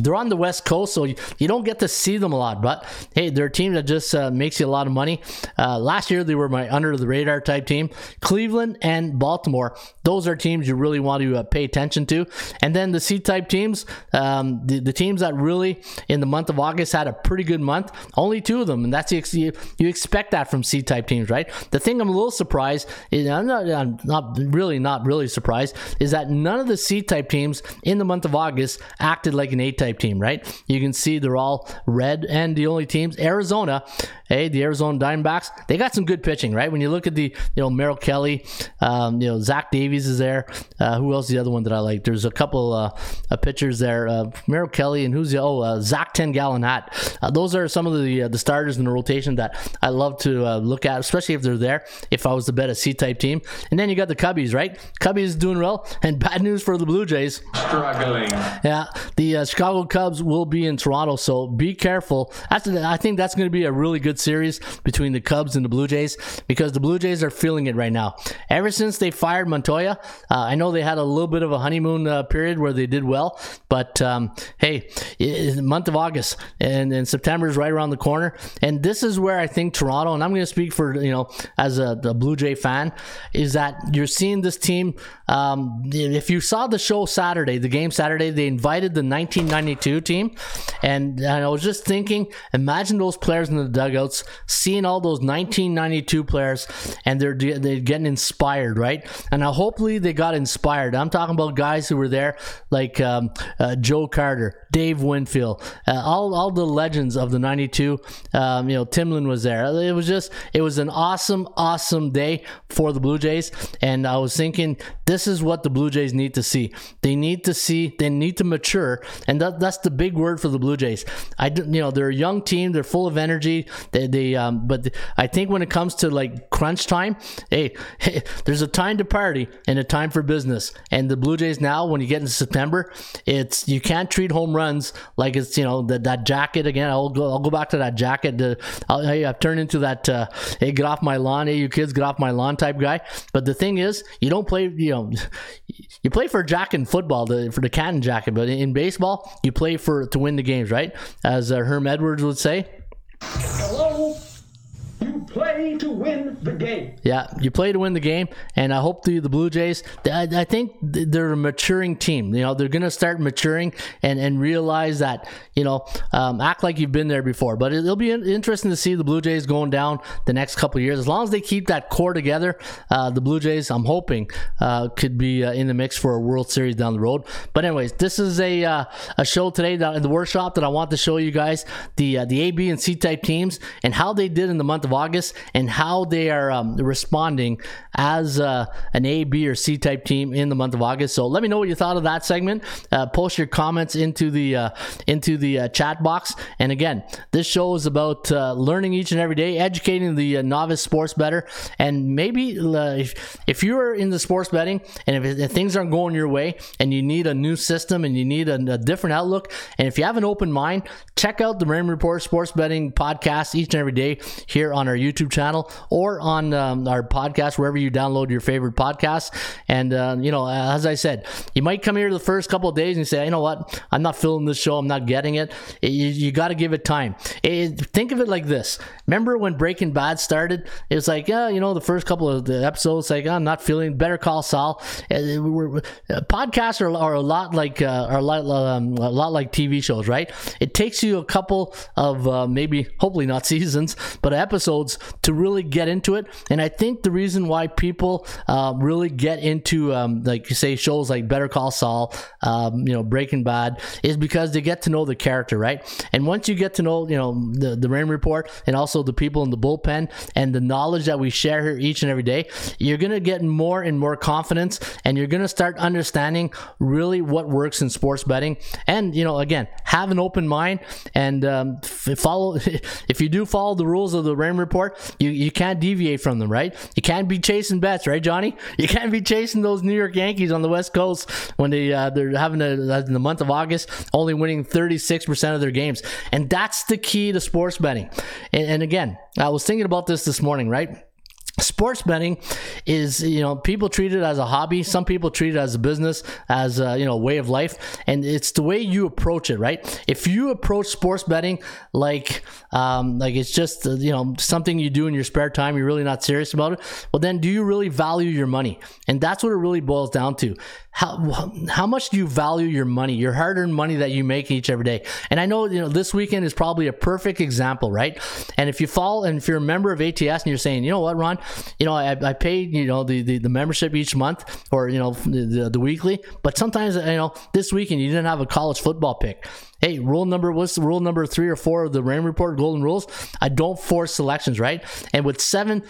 They're on the West Coast, so you, you don't get to see them a lot. But, hey, they're a team that just uh, makes you a lot of money. Uh, last year, they were my under-the-radar type team. Cleveland and Baltimore, those are teams you really want to uh, pay attention to. And then the C-type teams, um, the, the teams that really, in the month of August, had a pretty good month, only two of them. And that's you, you expect that from C-type teams, right? The thing I'm a little surprised, is, I'm not, I'm not really not really surprised, is that none of the C-type teams in the month of August acted like an A-type team, right? You can see they're all red, and the only teams, Arizona, hey, the Arizona Diamondbacks, they got some good pitching, right? When you look at the, you know, Merrill Kelly, um, you know, Zach Davies is there. Uh, who else is the other one that I like? There's a couple uh, uh, pitchers there. Uh, Merrill Kelly and who's the, oh, uh, Zach ten gallon hat. Uh, those are some of the uh, the starters in the rotation that I love to uh, look at, especially if they're there, if I was to bet a C-type team. And then you got the Cubbies, right? Cubbies doing well, and bad news for the Blue Jays. Struggling. Yeah, the uh, Chicago Cubs will be in Toronto, so be careful. After I think that's going to be a really good series between the Cubs and the Blue Jays, because the Blue Jays are feeling it right now. Ever since they fired Montoya, uh, I know they had a little bit of a honeymoon uh, period where they did well, but um, hey, it's the month of August, and, and September is right around the corner, and this is where I think Toronto, and I'm going to speak for, you know, as a, a Blue Jay fan, is that you're seeing this team. Um, if you saw the show Saturday, the game Saturday, they invited the nineteen ninety-two team, and, and I was just thinking, imagine those players in the dugouts seeing all those nineteen ninety-two players, and they're they're getting inspired, right? And now hopefully they got inspired. I'm talking about guys who were there like um, uh, Joe Carter, Dave Winfield, uh, all all the legends of the ninety-two. Um, you know, Timlin was there. It was just it was an awesome awesome day for the Blue Jays, and I was thinking, this is what the Blue Jays need to see. They need to see they need to mature. And that, that's the big word for the Blue Jays. I, you know, they're a young team. They're full of energy. They, they um, but the, I think when it comes to like crunch time, hey, hey, there's a time to party and a time for business. And the Blue Jays now, when you get into September, it's you can't treat home runs like it's, you know, that that jacket again. I'll go, I'll go back to that jacket. The, I'll, I've turned into that uh, hey, get off my lawn, hey, you kids, get off my lawn type guy. But the thing is, you don't play, you know, you play for a jacket in football, the, for the Canton jacket, but in baseball, you play for to win the games, right? As uh, Herm Edwards would say. Hello, you play to win the game. Yeah, you play to win the game, and I hope the, the Blue Jays, I, I think they're a maturing team. You know, they're going to start maturing and, and realize that, you know, um, act like you've been there before. But it'll be interesting to see the Blue Jays going down the next couple of years. As long as they keep that core together, uh, the Blue Jays, I'm hoping, uh, could be uh, in the mix for a World Series down the road. But anyways, this is a uh, a show today, the, the workshop that I want to show you guys, the, uh, the A, B, and C type teams and how they did in the month of August and how they are um, responding as uh, an A, B, or C type team in the month of August. So let me know what you thought of that segment. Uh, post your comments into the uh, into the uh, chat box. And again, this show is about uh, learning each and every day, educating the uh, novice sports bettor, and maybe uh, if, if you're in the sports betting and if, if things aren't going your way and you need a new system and you need a, a different outlook, and if you have an open mind, check out the Raymond Report Sports Betting Podcast each and every day here on our YouTube channel or on um, our podcast, wherever you download your favorite podcasts. And, uh, you know, as I said, you might come here the first couple of days and say, you know what, I'm not feeling this show. I'm not getting it. it you you got to give it time. It, think of it like this. Remember when Breaking Bad started? It was like, uh, you know, the first couple of the episodes, like, oh, I'm not feeling better. Call Saul. Uh, we're, we're, uh, podcasts are, are a lot like uh, are a lot, um, a lot like T V shows, right? It takes you a couple of uh, maybe, hopefully not seasons, but episodes to really get into it. And I think the reason why people uh, really get into, um, like you say, shows like Better Call Saul, um, you know, Breaking Bad, is because they get to know the character, right? And once you get to know, you know, the, the Raymond Report and also the people in the bullpen and the knowledge that we share here each and every day, you're going to get more and more confidence, and you're going to start understanding really what works in sports betting. And, you know, again, have an open mind and um, f- follow. If you do follow the rules of the Raymond Report, you, you can't deviate from them, right? You can't be chasing bets, right, Johnny? You can't be chasing those New York Yankees on the West Coast when they, uh, they're having a, in the month of August, only winning thirty-six percent of their games. And that's the key to sports betting. And, and again, I was thinking about this this morning, right? Sports betting is, you know, people treat it as a hobby. Some people treat it as a business, as a, you know, way of life. And it's the way you approach it, right? If you approach sports betting like, um, like it's just, uh, you know, something you do in your spare time, you're really not serious about it. Well, then do you really value your money? And that's what it really boils down to. How, how much do you value your money, your hard earned money that you make each every day? And I know, you know, this weekend is probably a perfect example, right? And if you follow, and if you're a member of A T S and you're saying, you know what, Ron, you know, I, I pay, you know, the, the, the membership each month or, you know, the, the weekly, but sometimes, you know, this weekend you didn't have a college football pick. Hey, rule number, what's the rule number three or four of the Raymond Report Golden Rules? I don't force selections, right? And with seven,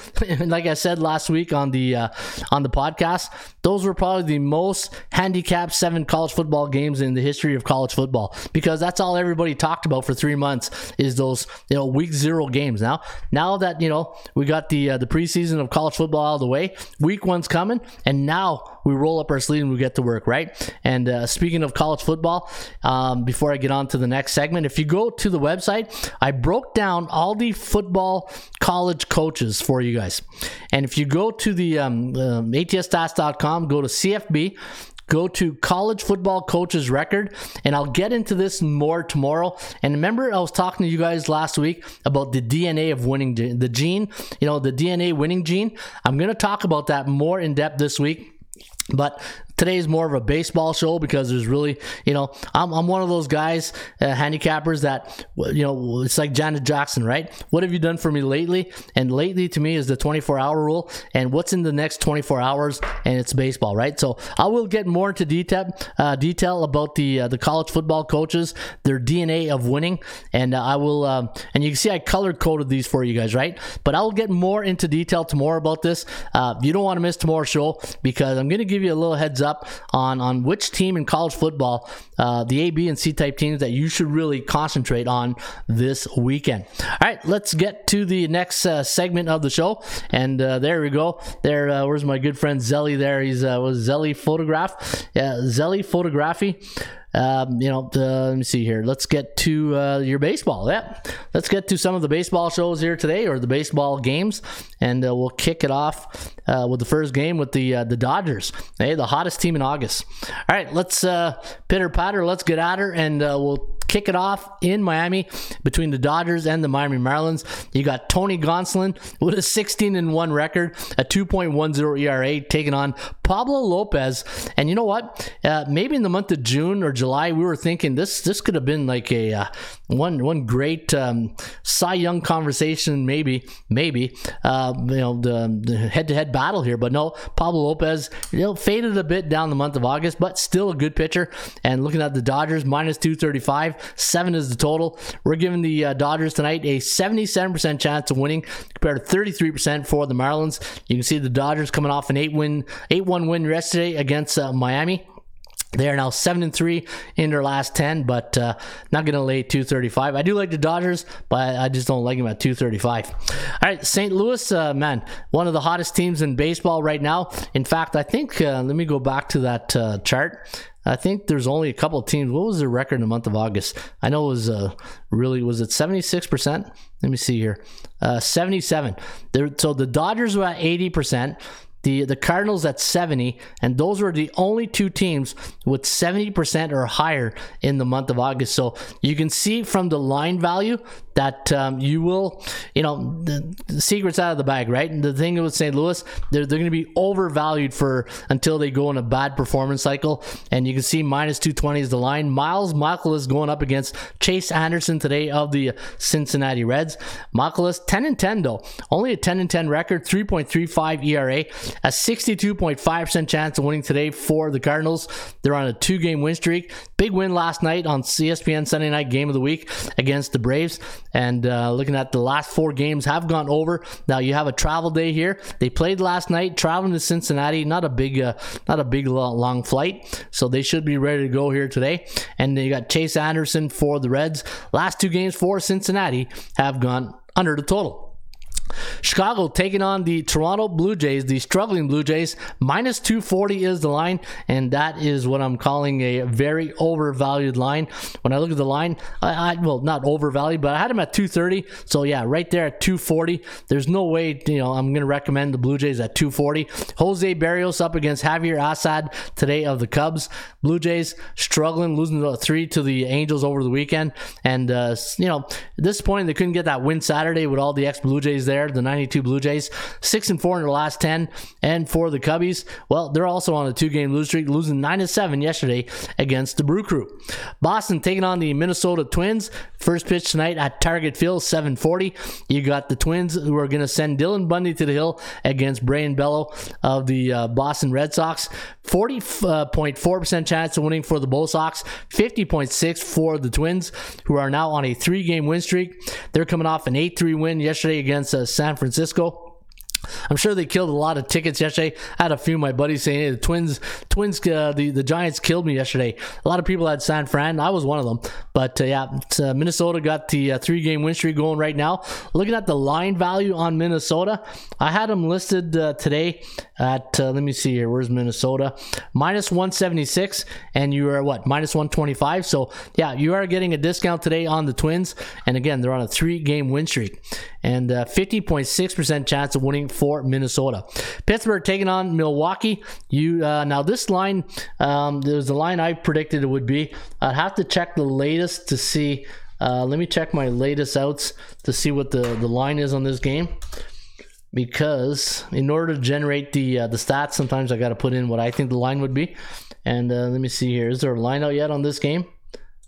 like I said last week on the uh, on the podcast, those were probably the most handicapped seven college football games in the history of college football, because that's all everybody talked about for three months is those, you know, week zero games. Now, now that, you know, we got the uh, the preseason of college football out of the way, week one's coming, and now we roll up our sleeve and we get to work, right? And uh, speaking of college football, um, before I get on to the next segment, if you go to the website, I broke down all the football college coaches for you guys. And if you go to the um, um, A T S stats dot com, go to C F B, go to college football coaches record, and I'll get into this more tomorrow. And remember, I was talking to you guys last week about the D N A of winning, the gene, you know, the D N A winning gene. I'm going to talk about that more in depth this week. But today is more of a baseball show because there's really, you know, I'm, I'm one of those guys, uh, handicappers that, you know, it's like Janet Jackson, right? What have you done for me lately? And lately to me is the twenty-four hour rule, and what's in the next twenty-four hours, and it's baseball, right? So I will get more into detail, uh, detail about the uh, the college football coaches, their D N A of winning, and uh, I will, um, and you can see I color coded these for you guys, right? But I'll get more into detail tomorrow about this. Uh, you don't want to miss tomorrow's show because I'm going to give you a little heads up on on which team in college football, uh, the A, B, and C type teams that you should really concentrate on this weekend. All right, let's get to the next uh, segment of the show, and uh, there we go. There, uh, where's my good friend Zelly? There, he's uh, was Zelly Photograph, yeah, Zelly Photography. Um, you know, uh, let me see here. Let's get to uh, your baseball. Yeah, let's get to some of the baseball shows here today, or the baseball games, and uh, we'll kick it off uh, with the first game with the uh, the Dodgers. Hey, the hottest team in August. All right, let's uh, pitter patter. Let's get at her, and uh, we'll Kick it off in Miami between the Dodgers and the Miami Marlins. You got Tony Gonsolin with a sixteen and one record, a two point one oh E R A, taking on Pablo Lopez. And you know what? Uh, maybe in the month of June or July, we were thinking this this could have been like a uh, one one great um, Cy Young conversation, maybe maybe uh, you know the, the head-to-head battle here. But no, Pablo Lopez, you know, faded a bit down the month of August, but still a good pitcher. And looking at the Dodgers, minus two thirty-five, seven is the total. We're giving the uh, Dodgers tonight a seventy-seven percent chance of winning compared to thirty-three percent for the Marlins. You can see the Dodgers coming off an eight-win, eight one win yesterday against uh, Miami. They are now seven and three in their last ten, but uh, not going to lay two thirty-five. I do like the Dodgers, but I just don't like them at two thirty-five. All right, Saint Louis, uh, man, one of the hottest teams in baseball right now. In fact, I think, uh, let me go back to that uh, chart. I think there's only a couple of teams. What was their record in the month of August? I know it was uh, really, was it seventy-six percent? Let me see here. Uh, seventy-seven. They're, so the Dodgers were at eighty percent. The the Cardinals at seventy, and those were the only two teams with seventy percent or higher in the month of August. So you can see from the line value that um, you will, you know, the, the secret's out of the bag, right? And the thing with Saint Louis, they're, they're going to be overvalued for until they go in a bad performance cycle. And you can see minus two twenty is the line. Miles Mikolas going up against Chase Anderson today of the Cincinnati Reds. Mikolas, ten and ten though. Only a ten and ten record, three point three five E R A. A sixty-two point five percent chance of winning today for the Cardinals. They're on a two-game win streak. Big win last night on E S P N Sunday Night Game of the Week against the Braves. And uh, looking at the last four games have gone over. Now you have a travel day here. They played last night, traveling to Cincinnati. Not a big, uh, not a big long flight. So they should be ready to go here today. And they got Chase Anderson for the Reds. Last two games for Cincinnati have gone under the total. Chicago taking on the Toronto Blue Jays, the struggling Blue Jays. Minus two forty is the line, and that is what I'm calling a very overvalued line. When I look at the line, I, I well, not overvalued, but I had them at two thirty. So yeah, right there at two forty. There's no way, you know, I'm going to recommend the Blue Jays at two forty. Jose Berrios up against Javier Assad today of the Cubs. Blue Jays struggling, losing three to the Angels over the weekend. And, uh, you know, at this point, they couldn't get that win Saturday with all the ex-Blue Jays there. The ninety-two Blue Jays, six and four in their last ten. And for the Cubbies, well, they're also on a two-game lose streak, losing nine to seven yesterday against the Brew Crew. Boston taking on the Minnesota Twins. First pitch tonight at Target Field, seven forty. You got the Twins who are going to send Dylan Bundy to the hill against Brayan Bello of the uh, Boston Red Sox. forty point four percent chance of winning for the Bo Sox, fifty point six for the Twins, who are now on a three-game win streak. They're coming off an eight three win yesterday against uh, San Francisco. I'm sure they killed a lot of tickets yesterday. I had a few of my buddies saying, hey, the Twins, Twins, uh, the, the Giants killed me yesterday. A lot of people had San Fran. I was one of them. But, uh, yeah, uh, Minnesota got the uh, three-game win streak going right now. Looking at the line value on Minnesota, I had them listed uh, today at, uh, let me see here, where's Minnesota? Minus one seventy-six, and you are, what, minus one twenty-five? So, yeah, you are getting a discount today on the Twins. And, again, they're on a three-game win streak. And uh, fifty point six percent chance of winning for Minnesota. Pittsburgh taking on Milwaukee. You uh, now this line, um, there's the line I predicted it would be. I'd have to check the latest to see. Uh, let me check my latest outs to see what the, the line is on this game. Because in order to generate the uh, the stats, sometimes I got to put in what I think the line would be. And uh, let me see here. Is there a line out yet on this game?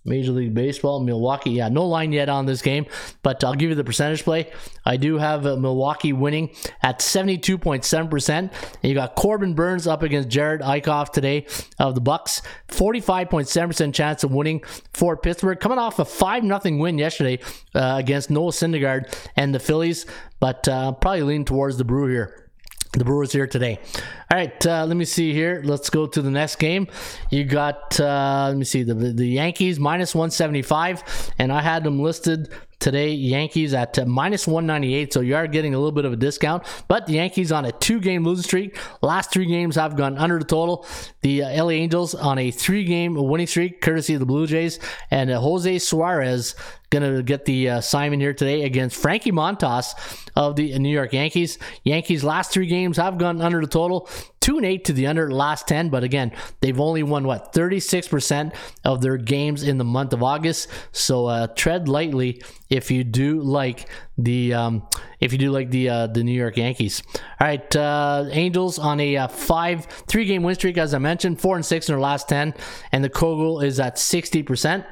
Major League Baseball, Milwaukee. Yeah, no line yet on this game, but I'll give you the percentage play. I do have uh, Milwaukee winning at seventy-two point seven percent. And you got Corbin Burns up against Jared Eichhoff today of the Bucks. forty-five point seven percent chance of winning for Pittsburgh. Coming off a five nothing win yesterday uh, against Noah Syndergaard and the Phillies, but uh, probably leaning towards the Brew here. The Brewers here today. All right, uh, let me see here. Let's go to the next game. You got, uh, let me see, the the Yankees minus one seventy-five, and I had them listed today, Yankees at uh, minus one ninety-eight, so you are getting a little bit of a discount. But the Yankees on a two-game losing streak. Last three games have gone under the total. The uh, L A Angels on a three-game winning streak, courtesy of the Blue Jays. And uh, Jose Suarez going to get the uh, assignment here today against Frankie Montas of the New York Yankees. Yankees last three games have gone under the total. two and eight to the under last ten, but again, they've only won, what, thirty-six percent of their games in the month of August. So uh, tread lightly if you do like the um, if you do like the uh, the New York Yankees. All right, uh, Angels on a uh, five three game win streak, as I mentioned, four and six in their last ten, and the Kogel is at sixty percent.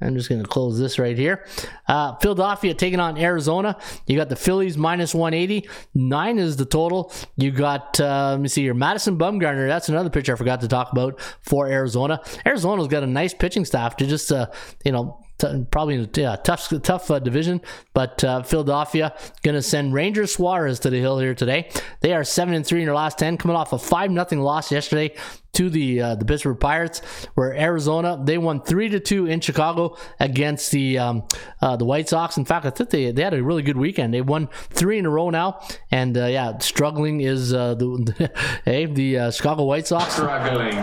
I'm just going to close this right here. Uh, Philadelphia taking on Arizona. You got the Phillies minus one eighty. Nine is the total. You got, uh, let me see here, Madison Bumgarner. That's another pitcher I forgot to talk about for Arizona. Arizona's got a nice pitching staff to just, uh, you know, T- probably in yeah, a tough, tough uh, division, but uh, Philadelphia going to send Ranger Suarez to the hill here today. They are seven and three in their last ten, coming off a five nothing loss yesterday to the uh, the Pittsburgh Pirates. Where Arizona, they won three to two in Chicago against the um, uh, the White Sox. In fact, I think they, they had a really good weekend. They won three in a row now, and uh, yeah, struggling is uh, the hey the uh, Chicago White Sox. Struggling.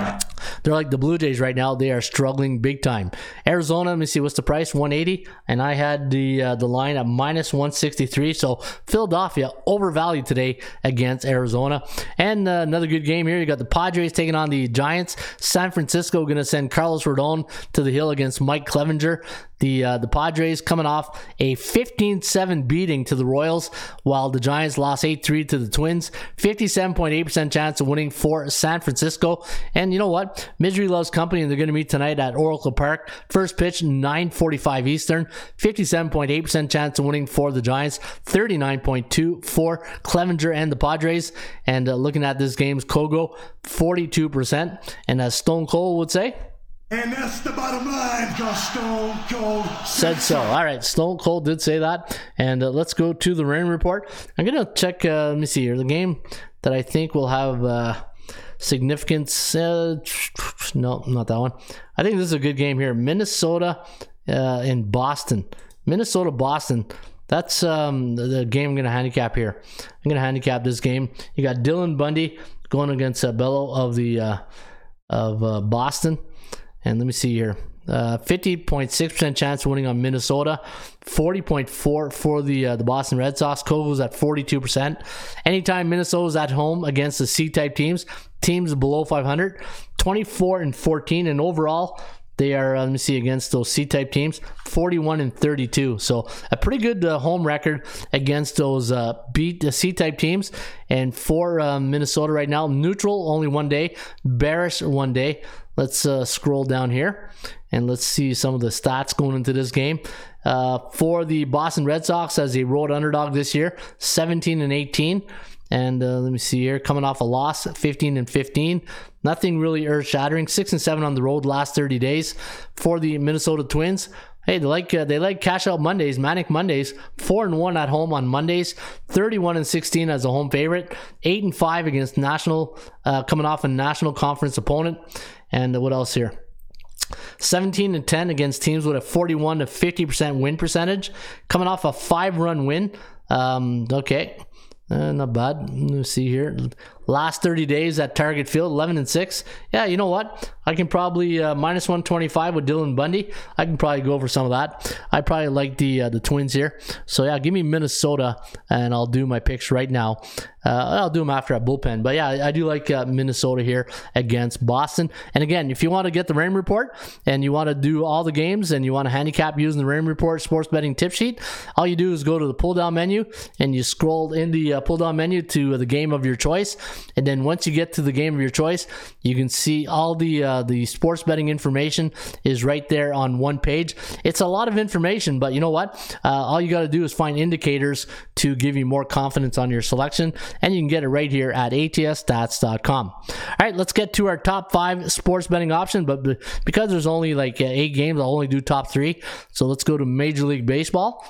They're like the Blue Jays right now. They are struggling big time. Arizona, let me see what's the price, one eighty, and I had the uh, the line at minus one sixty-three. So Philadelphia overvalued today against Arizona. And uh, another good game here. You got the Padres taking on the Giants. San Francisco going to send Carlos Rodon to the hill against Mike Clevinger. The uh, the Padres coming off a fifteen seven beating to the Royals, while the Giants lost eight three to the Twins. fifty-seven point eight percent chance of winning for San Francisco. And you know what? Misery loves company, and they're going to meet tonight at Oracle Park. First pitch, nine forty-five Eastern. fifty-seven point eight percent chance of winning for the Giants. thirty-nine point two for Clevinger and the Padres. And uh, looking at this game's Kogo, forty-two percent. And as Stone Cold would say, and that's the bottom line, because Stone Cold said so. All right, Stone Cold did say that. And uh, let's go to the rain report. I'm going to check, uh, let me see here, the game that I think will have uh, significance. Uh, no, not that one. I think this is a good game here. Minnesota uh, and Boston. Minnesota-Boston. That's um, the, the game I'm going to handicap here. I'm going to handicap this game. You got Dylan Bundy going against uh, Bello of, the, uh, of uh, Boston. And let me see here. Uh, fifty point six percent chance of winning on Minnesota. forty point four for the uh, the Boston Red Sox. Kogel's at forty-two percent. Anytime Minnesota's at home against the C-type teams, teams below five hundred, twenty-four and fourteen. And overall, they are, uh, let me see, against those C-type teams, forty-one and thirty-two. So a pretty good uh, home record against those uh, beat the C-type teams. And for uh, Minnesota right now, neutral only one day, bearish one day. Let's uh, scroll down here and let's see some of the stats going into this game. Uh, for the Boston Red Sox as a road underdog this year, seventeen and eighteen. And uh, let me see here, coming off a loss, fifteen and fifteen. Nothing really earth-shattering. Six and seven on the road last thirty days. For the Minnesota Twins, hey, they like uh, they like cash out Mondays, manic Mondays. Four and one at home on Mondays. Thirty-one and sixteen as a home favorite. Eight and five against national, uh, coming off a national conference opponent. And what else here? seventeen and ten against teams with a forty-one to fifty percent win percentage, coming off a five-run win. Um, okay. Uh, not bad. Let's see here. Last thirty days at Target Field, eleven and six. Yeah, you know what? I can probably uh, minus one twenty-five with Dylan Bundy. I can probably go over some of that. I probably like the uh, the Twins here. So yeah, give me Minnesota, and I'll do my picks right now. Uh, I'll do them after at bullpen. But yeah, I do like uh, Minnesota here against Boston. And again, if you want to get the rain report and you want to do all the games and you want to handicap using the rain report sports betting tip sheet, all you do is go to the pull down menu and you scroll in the uh, pull down menu to the game of your choice. And then once you get to the game of your choice, you can see all the uh, the sports betting information is right there on one page. It's a lot of information, but you know what? Uh, all you got to do is find indicators to give you more confidence on your selection, and you can get it right here at A T S stats dot com. All right, let's get to our top five sports betting option, but b- because there's only like uh, eight games, I'll only do top three. So let's go to Major League Baseball.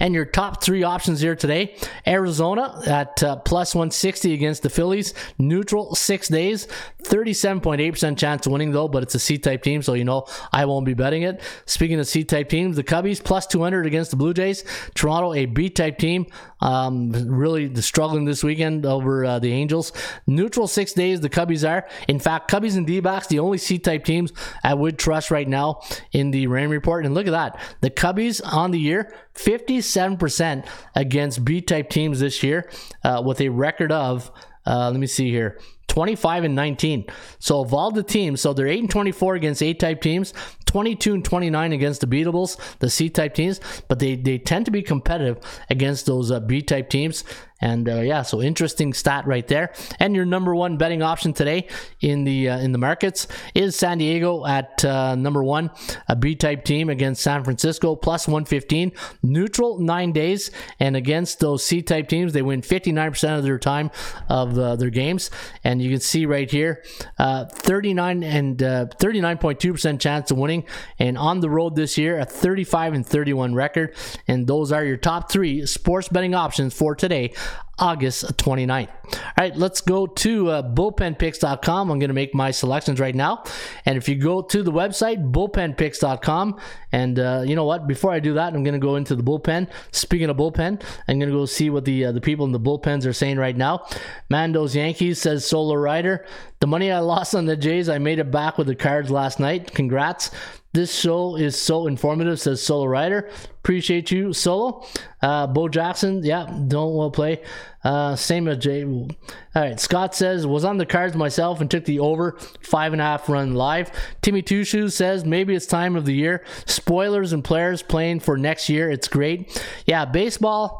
And your top three options here today. Arizona at uh, plus one sixty against the Phillies. Neutral, six days. thirty-seven point eight percent chance of winning, though, but it's a C-type team, so you know I won't be betting it. Speaking of C-type teams, the Cubbies plus two hundred against the Blue Jays. Toronto, a B-type team, um, really struggling this weekend over uh, the Angels. Neutral, six days, the Cubbies are. In fact, Cubbies and D-backs, the only C-type teams I would trust right now in the rain report. And look at that. The Cubbies on the year, fifty-seven percent against B-type teams this year, uh, with a record of Uh, let me see here. twenty-five and nineteen. So of all the teams, so they're eight and twenty-four against A-type teams, twenty-two and twenty-nine against the beatables, the C-type teams, but they, they tend to be competitive against those uh, B-type teams. And uh, yeah, so interesting stat right there. And your number one betting option today in the uh, in the markets is San Diego at uh, number one, a B-type team against San Francisco, plus one fifteen, neutral nine days. And against those C-type teams, they win fifty-nine percent of their time of uh, their games. And you can see right here, uh, thirty-nine and uh, thirty-nine point two percent chance of winning. And on the road this year, a thirty-five and thirty-one record. And those are your top three sports betting options for today, August twenty-ninth. All right, let's go to uh, bullpen picks dot com. I'm going to make my selections right now. And if you go to the website, bullpen picks dot com, and uh, you know what? Before I do that, I'm going to go into the bullpen. Speaking of bullpen, I'm going to go see what the uh, the people in the bullpens are saying right now. Mando's Yankees says, Solar Rider, the money I lost on the Jays, I made it back with the Cards last night. Congrats. This show is so informative, says Solo Rider. Appreciate you, Solo. Uh, Bo Jackson, yeah, don't well play. Uh, same as Jay. All right, Scott says, was on the Cards myself and took the over, five and a half run live. Timmy Two Shoes says, maybe it's time of the year. Spoilers and players playing for next year. It's great. Yeah, baseball.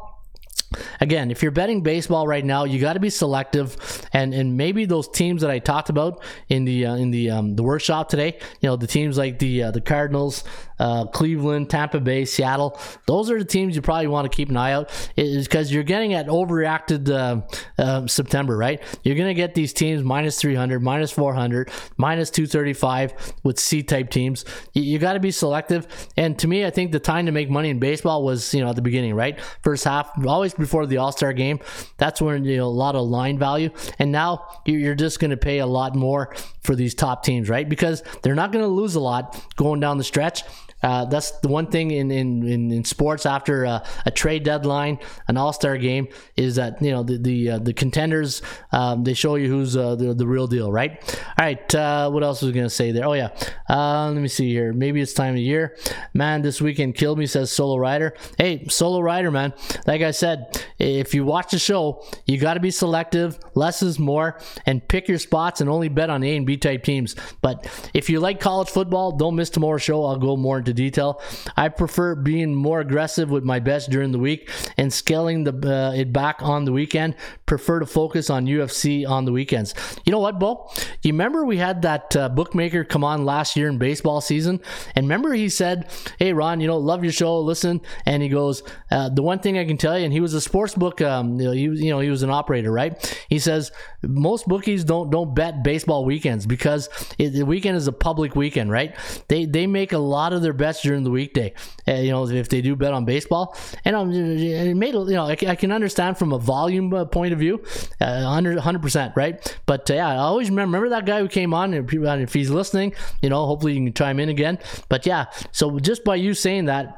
Again, if you're betting baseball right now, you got to be selective, and and maybe those teams that I talked about in the uh, in the um, the workshop today, you know, the teams like the uh, the Cardinals, uh, Cleveland, Tampa Bay, Seattle, those are the teams you probably want to keep an eye out, is because you're getting at overreacted uh, uh, September, right? You're going to get these teams minus three hundred, minus four hundred, minus two thirty-five with C-type teams. You, you got to be selective, and to me, I think the time to make money in baseball was, you know, at the beginning, right? First half, always before the All-Star game. That's when, you know, a lot of line value, and now you're just going to pay a lot more for these top teams, right? Because they're not going to lose a lot going down the stretch. Uh, that's the one thing in in, in, in sports after uh, a trade deadline, an All-Star game, is that, you know, the the, uh, the contenders, um, they show you who's uh, the, the real deal, right? All right, uh, what else was I going to say there? Oh, yeah. Uh, let me see here. Maybe it's time of year. Man, this weekend killed me, says Solo Rider. Hey, Solo Rider, man. Like I said, if you watch the show, you got to be selective. Less is more. And pick your spots and only bet on A and B type teams. But if you like college football, don't miss tomorrow's show. I'll go more into detail. I prefer being more aggressive with my bets during the week and scaling the uh, it back on the weekend. Prefer to focus on U F C on the weekends. You know what, Bo? You remember we had that uh, bookmaker come on last year in baseball season, and remember he said, "Hey, Ron, you know, love your show, listen." And he goes, uh, "The one thing I can tell you," and he was a sports book. Um, you know, he, you know, he was an operator, right? He says most bookies don't don't bet baseball weekends because it, the weekend is a public weekend, right? They they make a lot of their bets during the weekday, uh, you know, if they do bet on baseball. And um, it made, you know, I, I can understand from a volume uh, point of view, uh, one hundred percent, right? But uh, yeah, I always remember, remember that guy who came on, and if he's listening, you know, hopefully you can chime in again. But yeah, so just by you saying that,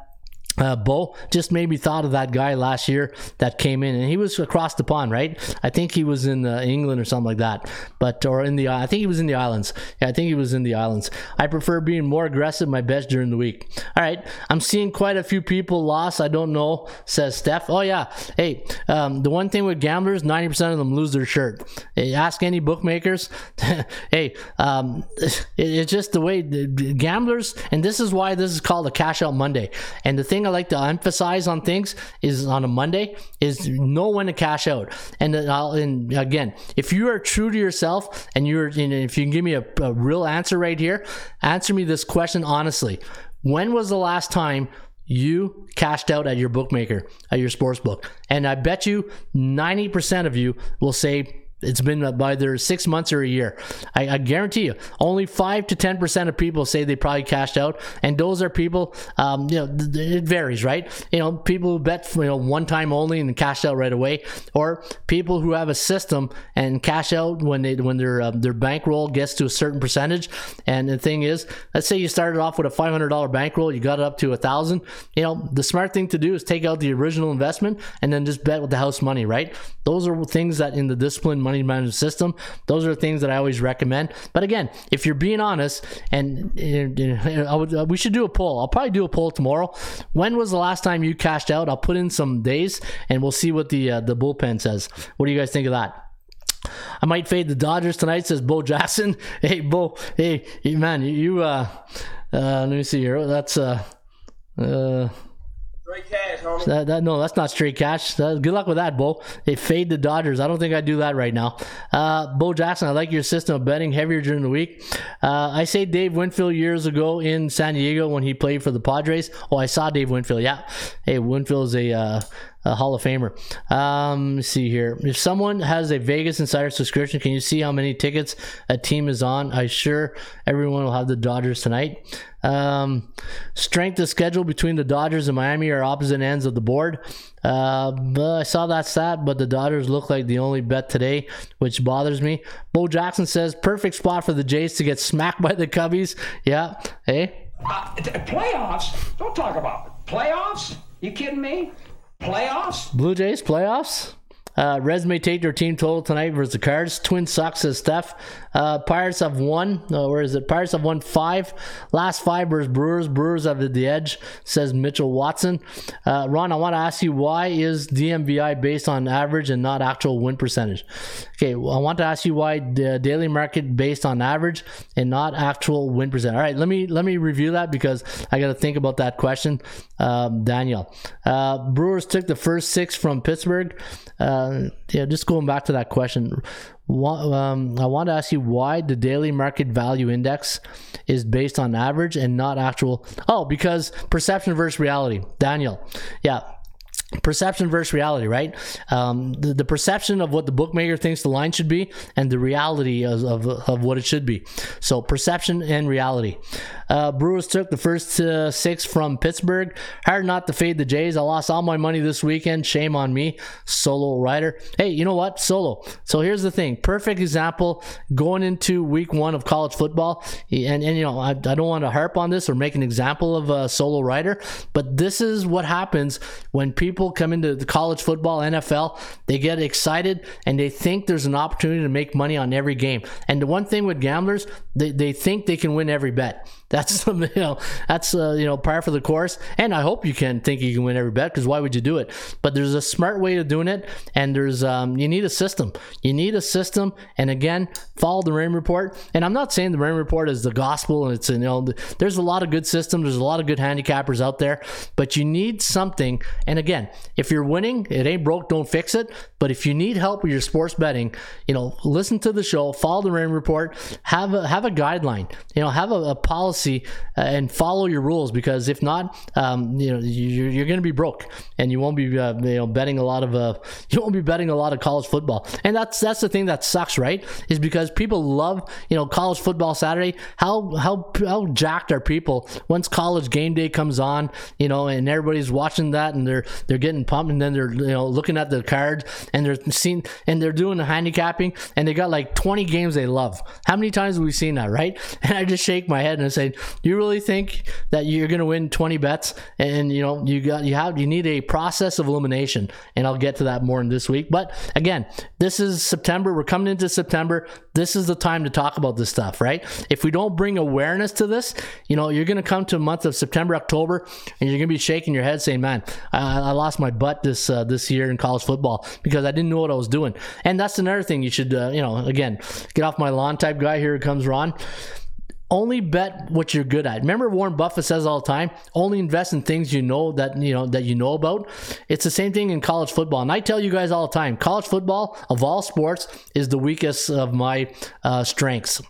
Uh, Bo, just made me thought of that guy last year that came in, and he was across the pond, right? I think he was in uh, England or something like that, but or in the I think he was in the islands. Yeah, I think he was in the islands. I prefer being more aggressive my best during the week. All right, I'm seeing quite a few people lost. I don't know, says Steph. Oh yeah, hey, um, the one thing with gamblers, ninety percent of them lose their shirt. Hey, ask any bookmakers. Hey, um, it, it's just the way the, the gamblers, and this is why this is called a cash out Monday. And the thing I like to emphasize on things is on a Monday is know when to cash out. And, I'll, and again, if you are true to yourself and you're, you know, if you can give me a, a real answer right here, answer me this question honestly. When was the last time you cashed out at your bookmaker, at your sports book? And I bet you ninety percent of you will say it's been by either six months or a year. I, I guarantee you, only five to ten percent of people say they probably cashed out, and those are people. Um, you know, th- th- it varies, right? You know, people who bet, you know, one time only and cashed out right away, or people who have a system and cash out when they when their uh, their bankroll gets to a certain percentage. And the thing is, let's say you started off with a five hundred dollar bankroll, you got it up to a thousand. You know, the smart thing to do is take out the original investment and then just bet with the house money, right? Those are things that in the discipline money management system, those are things that I always recommend. But again, if you're being honest, and you know, I would, we should do a poll. I'll probably do a poll tomorrow. When was the last time you cashed out? I'll put in some days, and we'll see what the uh, the bullpen says. What do you guys think of that? I might fade the Dodgers tonight, says Bo Jackson. Hey, Bo. Hey, man, you, uh, uh, let me see here. That's, uh, uh, straight cash, homie. That, that, no, that's not straight cash. That, good luck with that, Bo. Hey, fade the Dodgers. I don't think I do that right now. Uh, Bo Jackson, I like your system of betting heavier during the week. Uh, I say Dave Winfield years ago in San Diego when he played for the Padres. Oh, I saw Dave Winfield. Yeah. Hey, Winfield's a, uh, a Hall of Famer. Um, let's see here. If someone has a Vegas Insider subscription, can you see how many tickets a team is on? I sure everyone will have the Dodgers tonight. Um, strength of schedule between the Dodgers and Miami are opposite ends of the board. Uh, I saw that stat, but the Dodgers look like the only bet today, which bothers me. Bo Jackson says, perfect spot for the Jays to get smacked by the Cubbies. Yeah, hey? Uh, th- playoffs? Don't talk about it. Playoffs? You kidding me? Playoffs? Blue Jays playoffs? Uh, Reds may take their team total tonight versus the Cards. Twins suck, says Steph. Uh, Pirates have won. Uh, where is it? Pirates have won five. Last five versus Brewers. Brewers have the edge, says Mitchell Watson. Uh, Ron, I want to ask you, why is D M V I based on average and not actual win percentage? Okay, well, I want to ask you why the daily market based on average and not actual win percentage. All right, let me let me review that because I got to think about that question. Um, Daniel. Uh, Brewers took the first six from Pittsburgh. Uh, yeah, just going back to that question. Um, I want to ask you why the daily market value index is based on average and not actual. Oh, because perception versus reality. Daniel. Yeah. Perception versus reality, right? Um, the, the perception of what the bookmaker thinks the line should be and the reality of, of, of what it should be. So perception and reality. Uh, Brewers took the first uh, six from Pittsburgh. Hard not to fade the Jays. I lost all my money this weekend. Shame on me. Solo rider. Hey, you know what? Solo. So here's the thing. Perfect example going into week one of college football. And, and you know, I, I don't want to harp on this or make an example of a solo rider, but this is what happens when people come into the college football, N F L, they get excited and they think there's an opportunity to make money on every game. And the one thing with gamblers, they, they think they can win every bet. That's, you know, that's uh, you know, par for the course. And I hope you can think you can win every bet, because why would you do it? But there's a smart way of doing it, and there's um, you need a system. You need a system, and again, follow the Raymond Report. And I'm not saying the Raymond Report is the gospel, and it's you know, there's a lot of good systems, there's a lot of good handicappers out there, but you need something. And again, if you're winning, it ain't broke, don't fix it. But if you need help with your sports betting, you know, listen to the show, follow the Raymond Report, have a have a guideline, you know, have a, a policy. And follow your rules, because if not, um, you know you're, you're going to be broke, and you won't be uh, you know betting a lot of uh, you won't be betting a lot of college football. And that's that's the thing that sucks, right? Is because people love you know college football Saturday. How how how jacked are people once college game day comes on? You know, and everybody's watching that, and they're they're getting pumped, and then they're you know looking at the cards, and they're seeing and they're doing the handicapping, and they got like twenty games they love. How many times have we seen that, right? And I just shake my head and I say, you really think that you're going to win twenty bets? And you know you got you have you need a process of elimination, and I'll get to that more in this week. But again, this is September. We're coming into September. This is the time to talk about this stuff, right? If we don't bring awareness to this, you know you're going to come to a month of September, October, and you're going to be shaking your head saying, "Man, I, I lost my butt this uh, this year in college football because I didn't know what I was doing." And that's another thing you should uh, you know again get off my lawn type guy. Here comes Ron. Only bet what you're good at. Remember, Warren Buffett says all the time, only invest in things you know that you know that you know about. It's the same thing in college football. And I tell you guys all the time, college football of all sports is the weakest of my uh, strengths.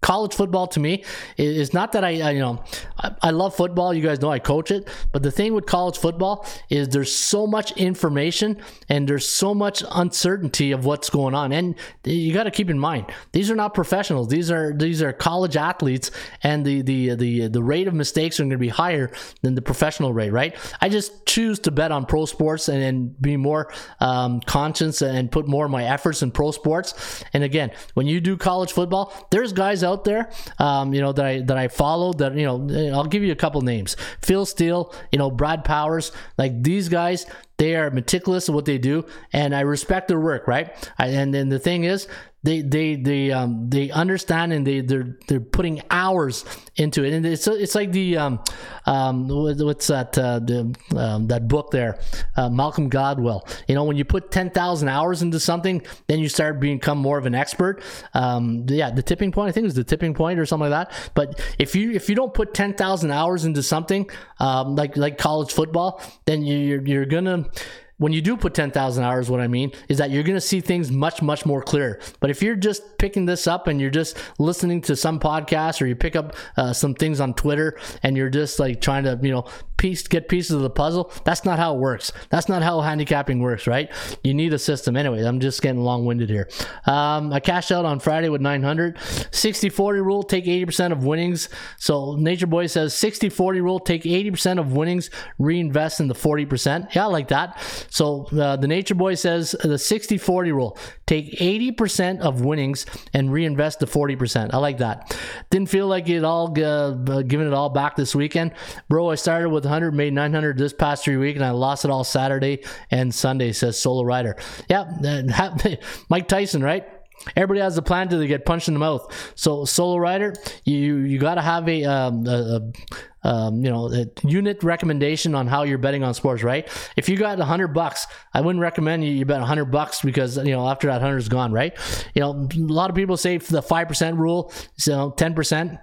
College football to me is not that I, I you know, I, I love football. You guys know I coach it. But the thing with college football is there's so much information and there's so much uncertainty of what's going on. And you got to keep in mind, these are not professionals. These are these are college athletes, and the the the the rate of mistakes are going to be higher than the professional rate, right? I just choose to bet on pro sports and, and be more um, conscious and put more of my efforts in pro sports. And again, when you do college football, there's guys out out there um you know that I that I followed that you know I'll give you a couple names. Phil Steele, you know Brad Powers, like these guys, they are meticulous in what they do, and I respect their work, right? I, and then the thing is, They they they um they understand, and they they're they're putting hours into it, and it's it's like the um um what's that uh, the, um, that book there, uh, Malcolm Gladwell. You know, when you put ten thousand hours into something, then you start become more of an expert. Um, yeah, the tipping point, I think it was the tipping point or something like that. But if you if you don't put ten thousand hours into something, um, like like college football, then you you're, you're gonna. When you do put ten thousand hours, what I mean is that you're going to see things much, much more clear. But if you're just picking this up and you're just listening to some podcast, or you pick up uh, some things on Twitter, and you're just like trying to, you know, piece get pieces of the puzzle, that's not how it works. That's not how handicapping works, right? You need a system. Anyway, I'm just getting long-winded here. Um, I cashed out on Friday with nine hundred. sixty forty rule, take eighty percent of winnings. So Nature Boy says sixty forty rule, take eighty percent of winnings, reinvest in the forty percent. Yeah, I like that. So uh, the Nature Boy says the sixty forty rule, take eighty percent of winnings and reinvest the forty percent. I like that. Didn't feel like it all, uh, giving it all back this weekend. Bro, I started with one hundred, made nine hundred this past three weeks, and I lost it all Saturday and Sunday, says Solo Rider. Yeah, Mike Tyson, right? Everybody has a plan till they get punched in the mouth. So Solo Rider, you you got to have a, um, a, a um, you know a unit recommendation on how you're betting on sports, right? If you got a hundred bucks, I wouldn't recommend you, you bet a hundred bucks because you know after that hundred is gone, right? You know, a lot of people say the five percent rule, so ten percent.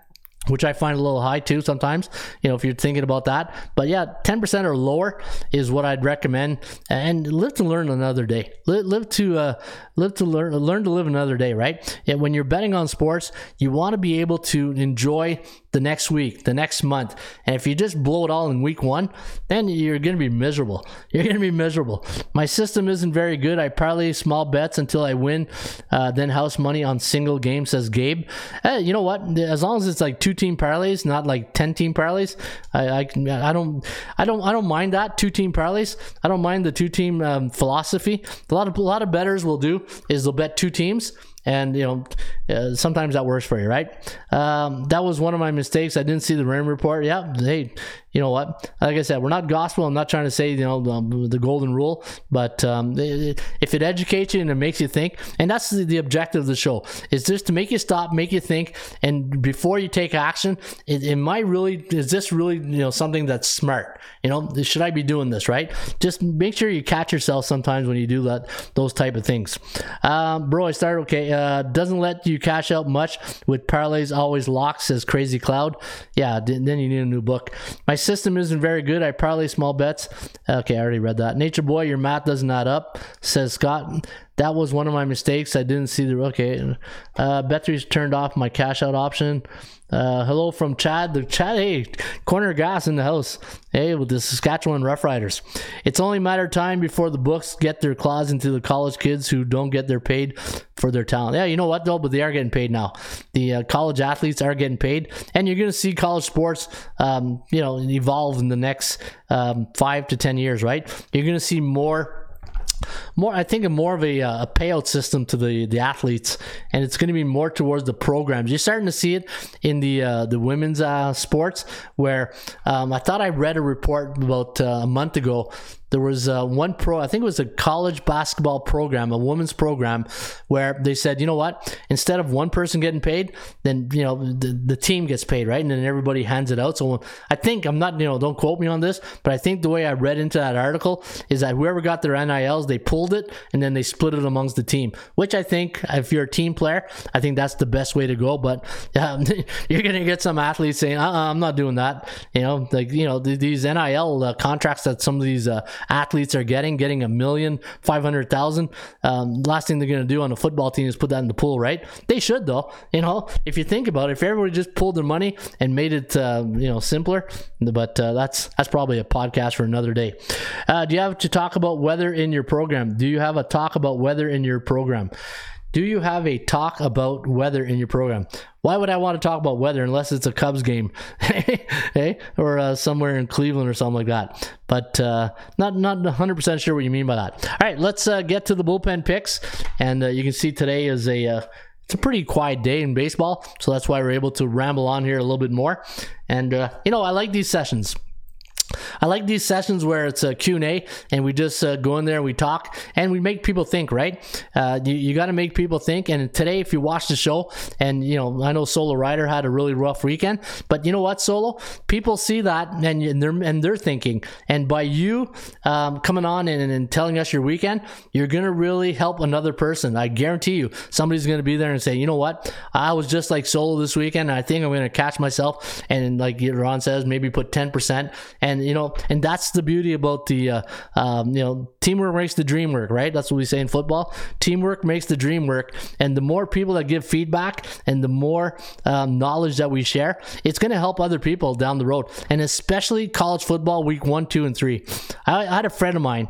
Which I find a little high too sometimes, you know, if you're thinking about that. But yeah, ten percent or lower is what I'd recommend. And live to learn another day. Live, live to uh, live to learn, learn to live another day, right? And when you're betting on sports, you want to be able to enjoy the next week, the next month. And if you just blow it all in week one, then you're going to be miserable. You're going to be miserable. My system isn't very good. I parlay small bets until I win, uh, then house money on single game, says Gabe. Hey, you know what? As long as it's like two team parlays, not like ten team parlays. I, I I don't I don't I don't mind that two team parlays. I don't mind the two team um, philosophy. A lot of a lot of bettors will do is they'll bet two teams. And, you know, uh, sometimes that works for you, right? Um, that was one of my mistakes. I didn't see the Ram report. Yeah, hey, you know what? Like I said, we're not gospel. I'm not trying to say, you know, the, the golden rule. But um, it, if it educates you and it makes you think, and that's the, the objective of the show, is just to make you stop, make you think. And before you take action, it, it might really, is this really, you know, something that's smart? You know, should I be doing this, right? Just make sure you catch yourself sometimes when you do that, those type of things. Um, bro, I started okay. Uh, doesn't let you cash out much with parlays, always locks, says Crazy Cloud. Yeah, then you need a new book. My system isn't very good. I parlay small bets. Okay, I already read that. Nature Boy, your math doesn't add up, says Scott. That was one of my mistakes. I didn't see the okay. Uh, Bethry's turned off my cash out option. Uh, hello from Chad. The Chad, hey, corner gas in the house. Hey, with the Saskatchewan Roughriders. It's only a matter of time before the books get their claws into the college kids who don't get their paid for their talent. Yeah, you know what though, but they are getting paid now. The uh, college athletes are getting paid, and you're going to see college sports, um, you know, evolve in the next um, five to ten years, right? You're going to see more. More, I think, more of a, uh, a payout system to the, the athletes, and it's going to be more towards the programs. You're starting to see it in the uh, the women's uh, sports, where um, I thought I read a report about uh, a month ago. There was uh, one pro, I think it was a college basketball program, a women's program, where they said, you know what, instead of one person getting paid, then, you know, the, the team gets paid, right? And then everybody hands it out. So I think, I'm not, you know, don't quote me on this, but I think the way I read into that article is that whoever got their N I Ls, they pulled it and then they split it amongst the team, which I think if you're a team player, I think that's the best way to go. But um, you're going to get some athletes saying, uh-uh, I'm not doing that. You know, like, you know, th- these N I L uh, contracts that some of these, uh, athletes are getting getting a million five hundred thousand. Um, last thing they're gonna do on a football team is put that in the pool, right? They should though, you know. If you think about it, if everybody just pulled their money and made it, uh, you know, simpler. But uh, that's that's probably a podcast for another day. Uh, do you have to talk about weather in your program? Do you have a talk about weather in your program? Do you have a talk about weather in your program? Why would I want to talk about weather unless it's a Cubs game, hey, or uh, somewhere in Cleveland or something like that? But uh, not not one hundred percent sure what you mean by that. All right, let's uh, get to the bullpen picks, and uh, you can see today is a uh, it's a pretty quiet day in baseball, so that's why we're able to ramble on here a little bit more. And uh, you know, I like these sessions. I like these sessions where it's a Q and A and we just uh, go in there and we talk and we make people think, right? Uh, you, you got to make people think. And today, if you watch the show, and you know, I know Solo Rider had a really rough weekend, but you know what, Solo? People see that and, and, they're, and they're thinking. And by you um, coming on and, and telling us your weekend, you're going to really help another person. I guarantee you, somebody's going to be there and say, you know what? I was just like Solo this weekend, and I think I'm going to catch myself. And like Ron says, maybe put ten percent. And, you know, and that's the beauty about the, uh, um, you know, teamwork makes the dream work, right? That's what we say in football. Teamwork makes the dream work. And the more people that give feedback and the more um, knowledge that we share, it's going to help other people down the road. And especially college football week one, two, and three. I, I had a friend of mine,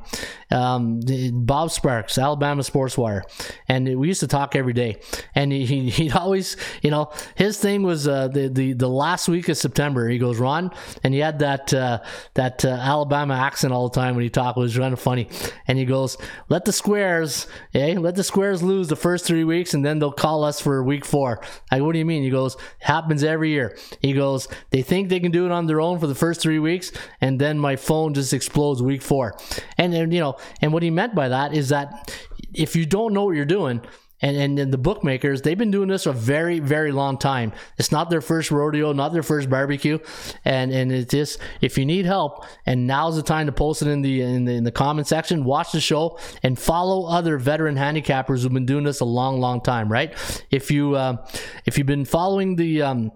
um, Bob Sparks, Alabama Sports Wire. And we used to talk every day. And he, he, he always, you know, his thing was uh, the, the, the last week of September. He goes, Ron, and he had that uh, that uh, Alabama accent all the time when he talked. It was kind of funny. And he goes, let the squares, eh? Let the squares lose the first three weeks, and then they'll call us for week four. I go, what do you mean? He goes, happens every year. He goes, they think they can do it on their own for the first three weeks, and then my phone just explodes week four. And, and you know, and what he meant by that is that if you don't know what you're doing, And, and and the bookmakers, they've been doing this a very, very long time. It's not their first rodeo, not their first barbecue. And and it's just, if you need help, and now's the time to post it in the in the, in the comment section, watch the show, and follow other veteran handicappers who've been doing this a long, long time, right? If, you, uh, if you've been following the... Um,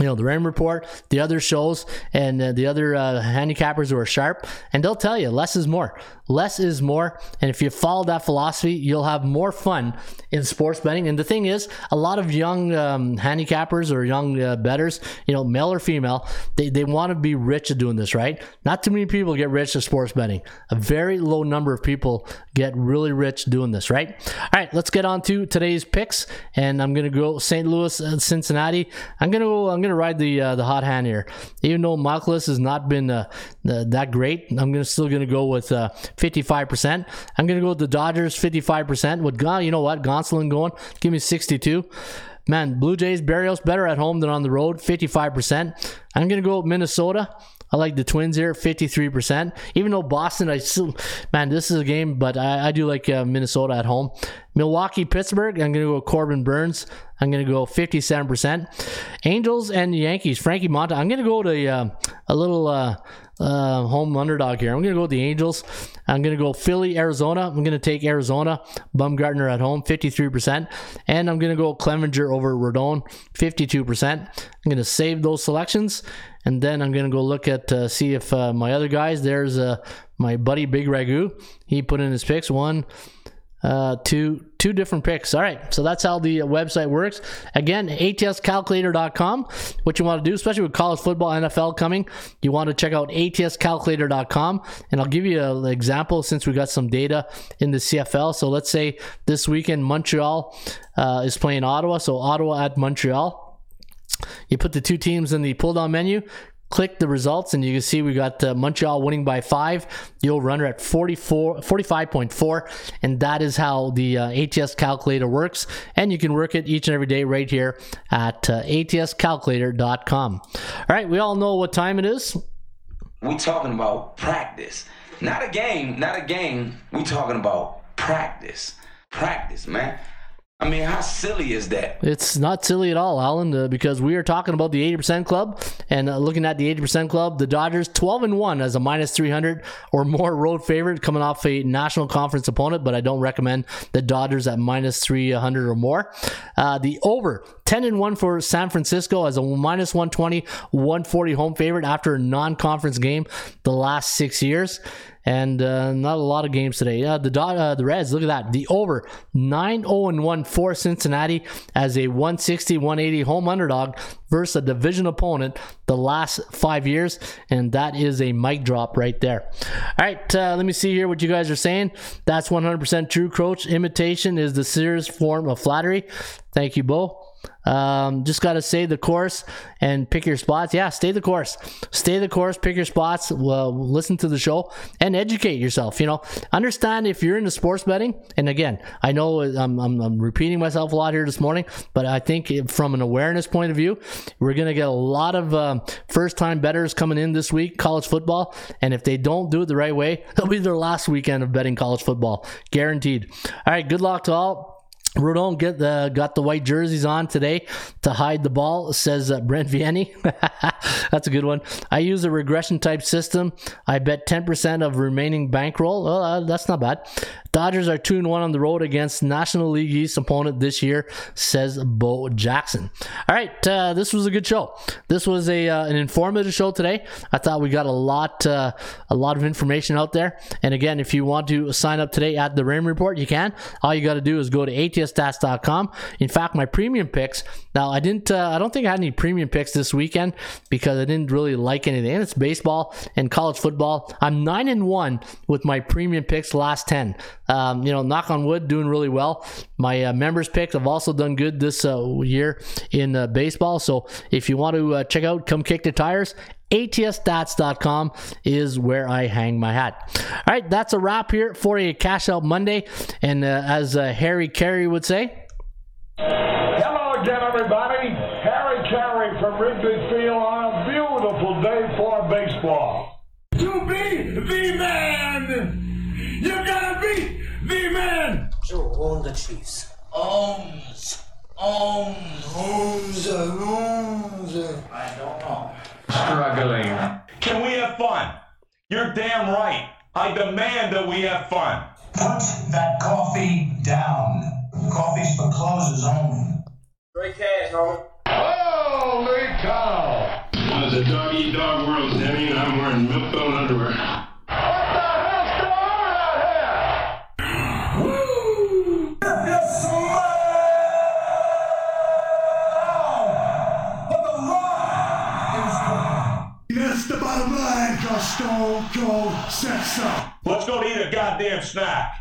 you know, the Ram Report, the other shows, and uh, the other uh, handicappers who are sharp, and they'll tell you less is more. Less is more, and if you follow that philosophy, you'll have more fun in sports betting. And the thing is, a lot of young um, handicappers or young uh, bettors, you know, male or female, they, they want to be rich at doing this, right? Not too many people get rich at sports betting. A very low number of people get really rich doing this, right? All right, let's get on to today's picks, and I'm going to go Saint Louis and Cincinnati. I'm going to go... I'm I'm gonna ride the uh, the hot hand here, even though Malcolus has not been uh, uh, that great. I'm gonna still gonna go with uh, fifty-five percent. I'm gonna go with the Dodgers fifty-five percent with God. You know what, Gonsolin going, give me sixty-two. Man, Blue Jays, Berrios better at home than on the road, fifty-five percent. I'm gonna go with Minnesota. I like the Twins here, fifty-three percent. Even though Boston, I still, man, this is a game, but I, I do like uh, Minnesota at home. Milwaukee, Pittsburgh, I'm going to go Corbin Burns. I'm going to go fifty-seven percent. Angels and Yankees, Frankie Monta. I'm going to go to uh, a little uh, uh, home underdog here. I'm going to go with the Angels. I'm going to go Philly, Arizona. I'm going to take Arizona. Bumgarner at home, fifty-three percent. And I'm going to go Clevinger over Rodon, fifty-two percent. I'm going to save those selections. And then I'm going to go look at, uh, see if uh, my other guys, there's uh, my buddy Big Ragu. He put in his picks. One, uh, two, two different picks. All right. So that's how the website works. Again, A T S calculator dot com. What you want to do, especially with college football, N F L coming, you want to check out A T S calculator dot com. And I'll give you an example since we got some data in the C F L. So let's say this weekend, Montreal uh, is playing Ottawa. So Ottawa at Montreal. You put the two teams in the pull-down menu, click the results, and you can see we got uh, Montreal winning by five. The over-under at forty-four, forty-five point four, and that is how the uh, A T S calculator works. And you can work it each and every day right here at uh, A T S calculator dot com. All right, we all know what time it is. We talking about practice, not a game, not a game. We talking about practice, practice, man. I mean, how silly is that? It's not silly at all, Alan, uh, because we are talking about the eighty percent club, and uh, looking at the eighty percent club, the Dodgers twelve and one as a minus three hundred or more road favorite coming off a national conference opponent, but I don't recommend the Dodgers at minus three hundred or more. Uh, the over, ten and one for San Francisco as a minus one twenty, one forty home favorite after a non-conference game the last six years. And uh, not a lot of games today. Uh, the uh, the Reds, look at that. The over, nine oh and one for Cincinnati as a one sixty, one eighty home underdog versus a division opponent the last five years. And that is a mic drop right there. All right, uh, let me see here what you guys are saying. That's one hundred percent true, Coach. Imitation is the serious form of flattery. Thank you, Bo. Um, just got to stay the course and pick your spots. Yeah, stay the course. Stay the course, pick your spots, well, listen to the show, and educate yourself. You know, understand if you're into sports betting, and again, I know I'm, I'm, I'm repeating myself a lot here this morning, but I think if, from an awareness point of view, we're going to get a lot of um, first-time bettors coming in this week, college football, and if they don't do it the right way, it'll be their last weekend of betting college football. Guaranteed. All right, good luck to all. Rodon get the, got the white jerseys on today to hide the ball, says uh, Brent Vianney. That's a good one. I use a regression type system. I bet ten percent of remaining bankroll. Oh, uh, that's not bad. Dodgers are two and one on the road against National League East opponent this year, says Bo Jackson. All right, uh, this was a good show. This was a uh, an informative show today. I thought we got a lot uh, a lot of information out there. And again, if you want to sign up today at the Raymond Report, you can. All you got to do is go to A T S stats dot com. In fact, my premium picks. Now, I didn't. Uh, I don't think I had any premium picks this weekend because I didn't really like anything. And it's baseball and college football. I'm nine and one with my premium picks last ten. Um, you know, knock on wood, doing really well. My uh, members picks have also done good this uh, year in uh, baseball. So if you want to uh, check out, come kick the tires. A T S stats dot com is where I hang my hat. All right, that's a wrap here for a Cash Out Monday. And uh, as uh, Harry Carey would say, hello again, everybody. Harry Carey from Wrigley Field on a beautiful day for baseball. To be the man. You gotta be the man! To all the Chiefs. Ohms. Ohms. Ohms. Ohms. I don't know. Struggling. Can we have fun? You're damn right. I demand that we have fun. Put that coffee down. Coffee's for closers only. Great cash, homie. Holy cow! Well, it's a dog-eat-dog world, Timmy, and I'm wearing milk-bone underwear. Stone Cold sets up. Let's go to eat a goddamn snack.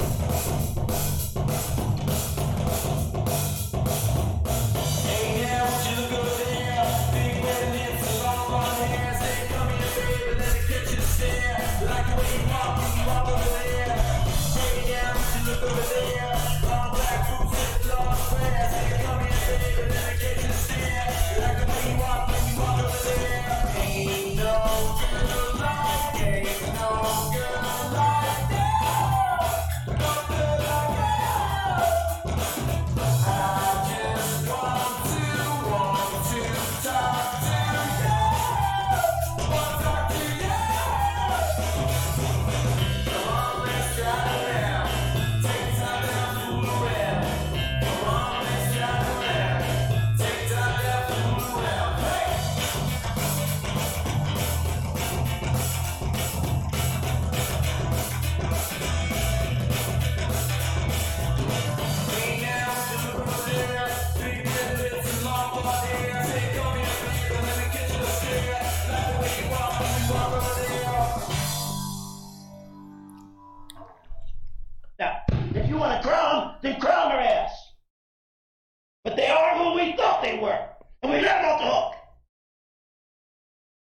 Then crown their ass. But they are who we thought they were. And we never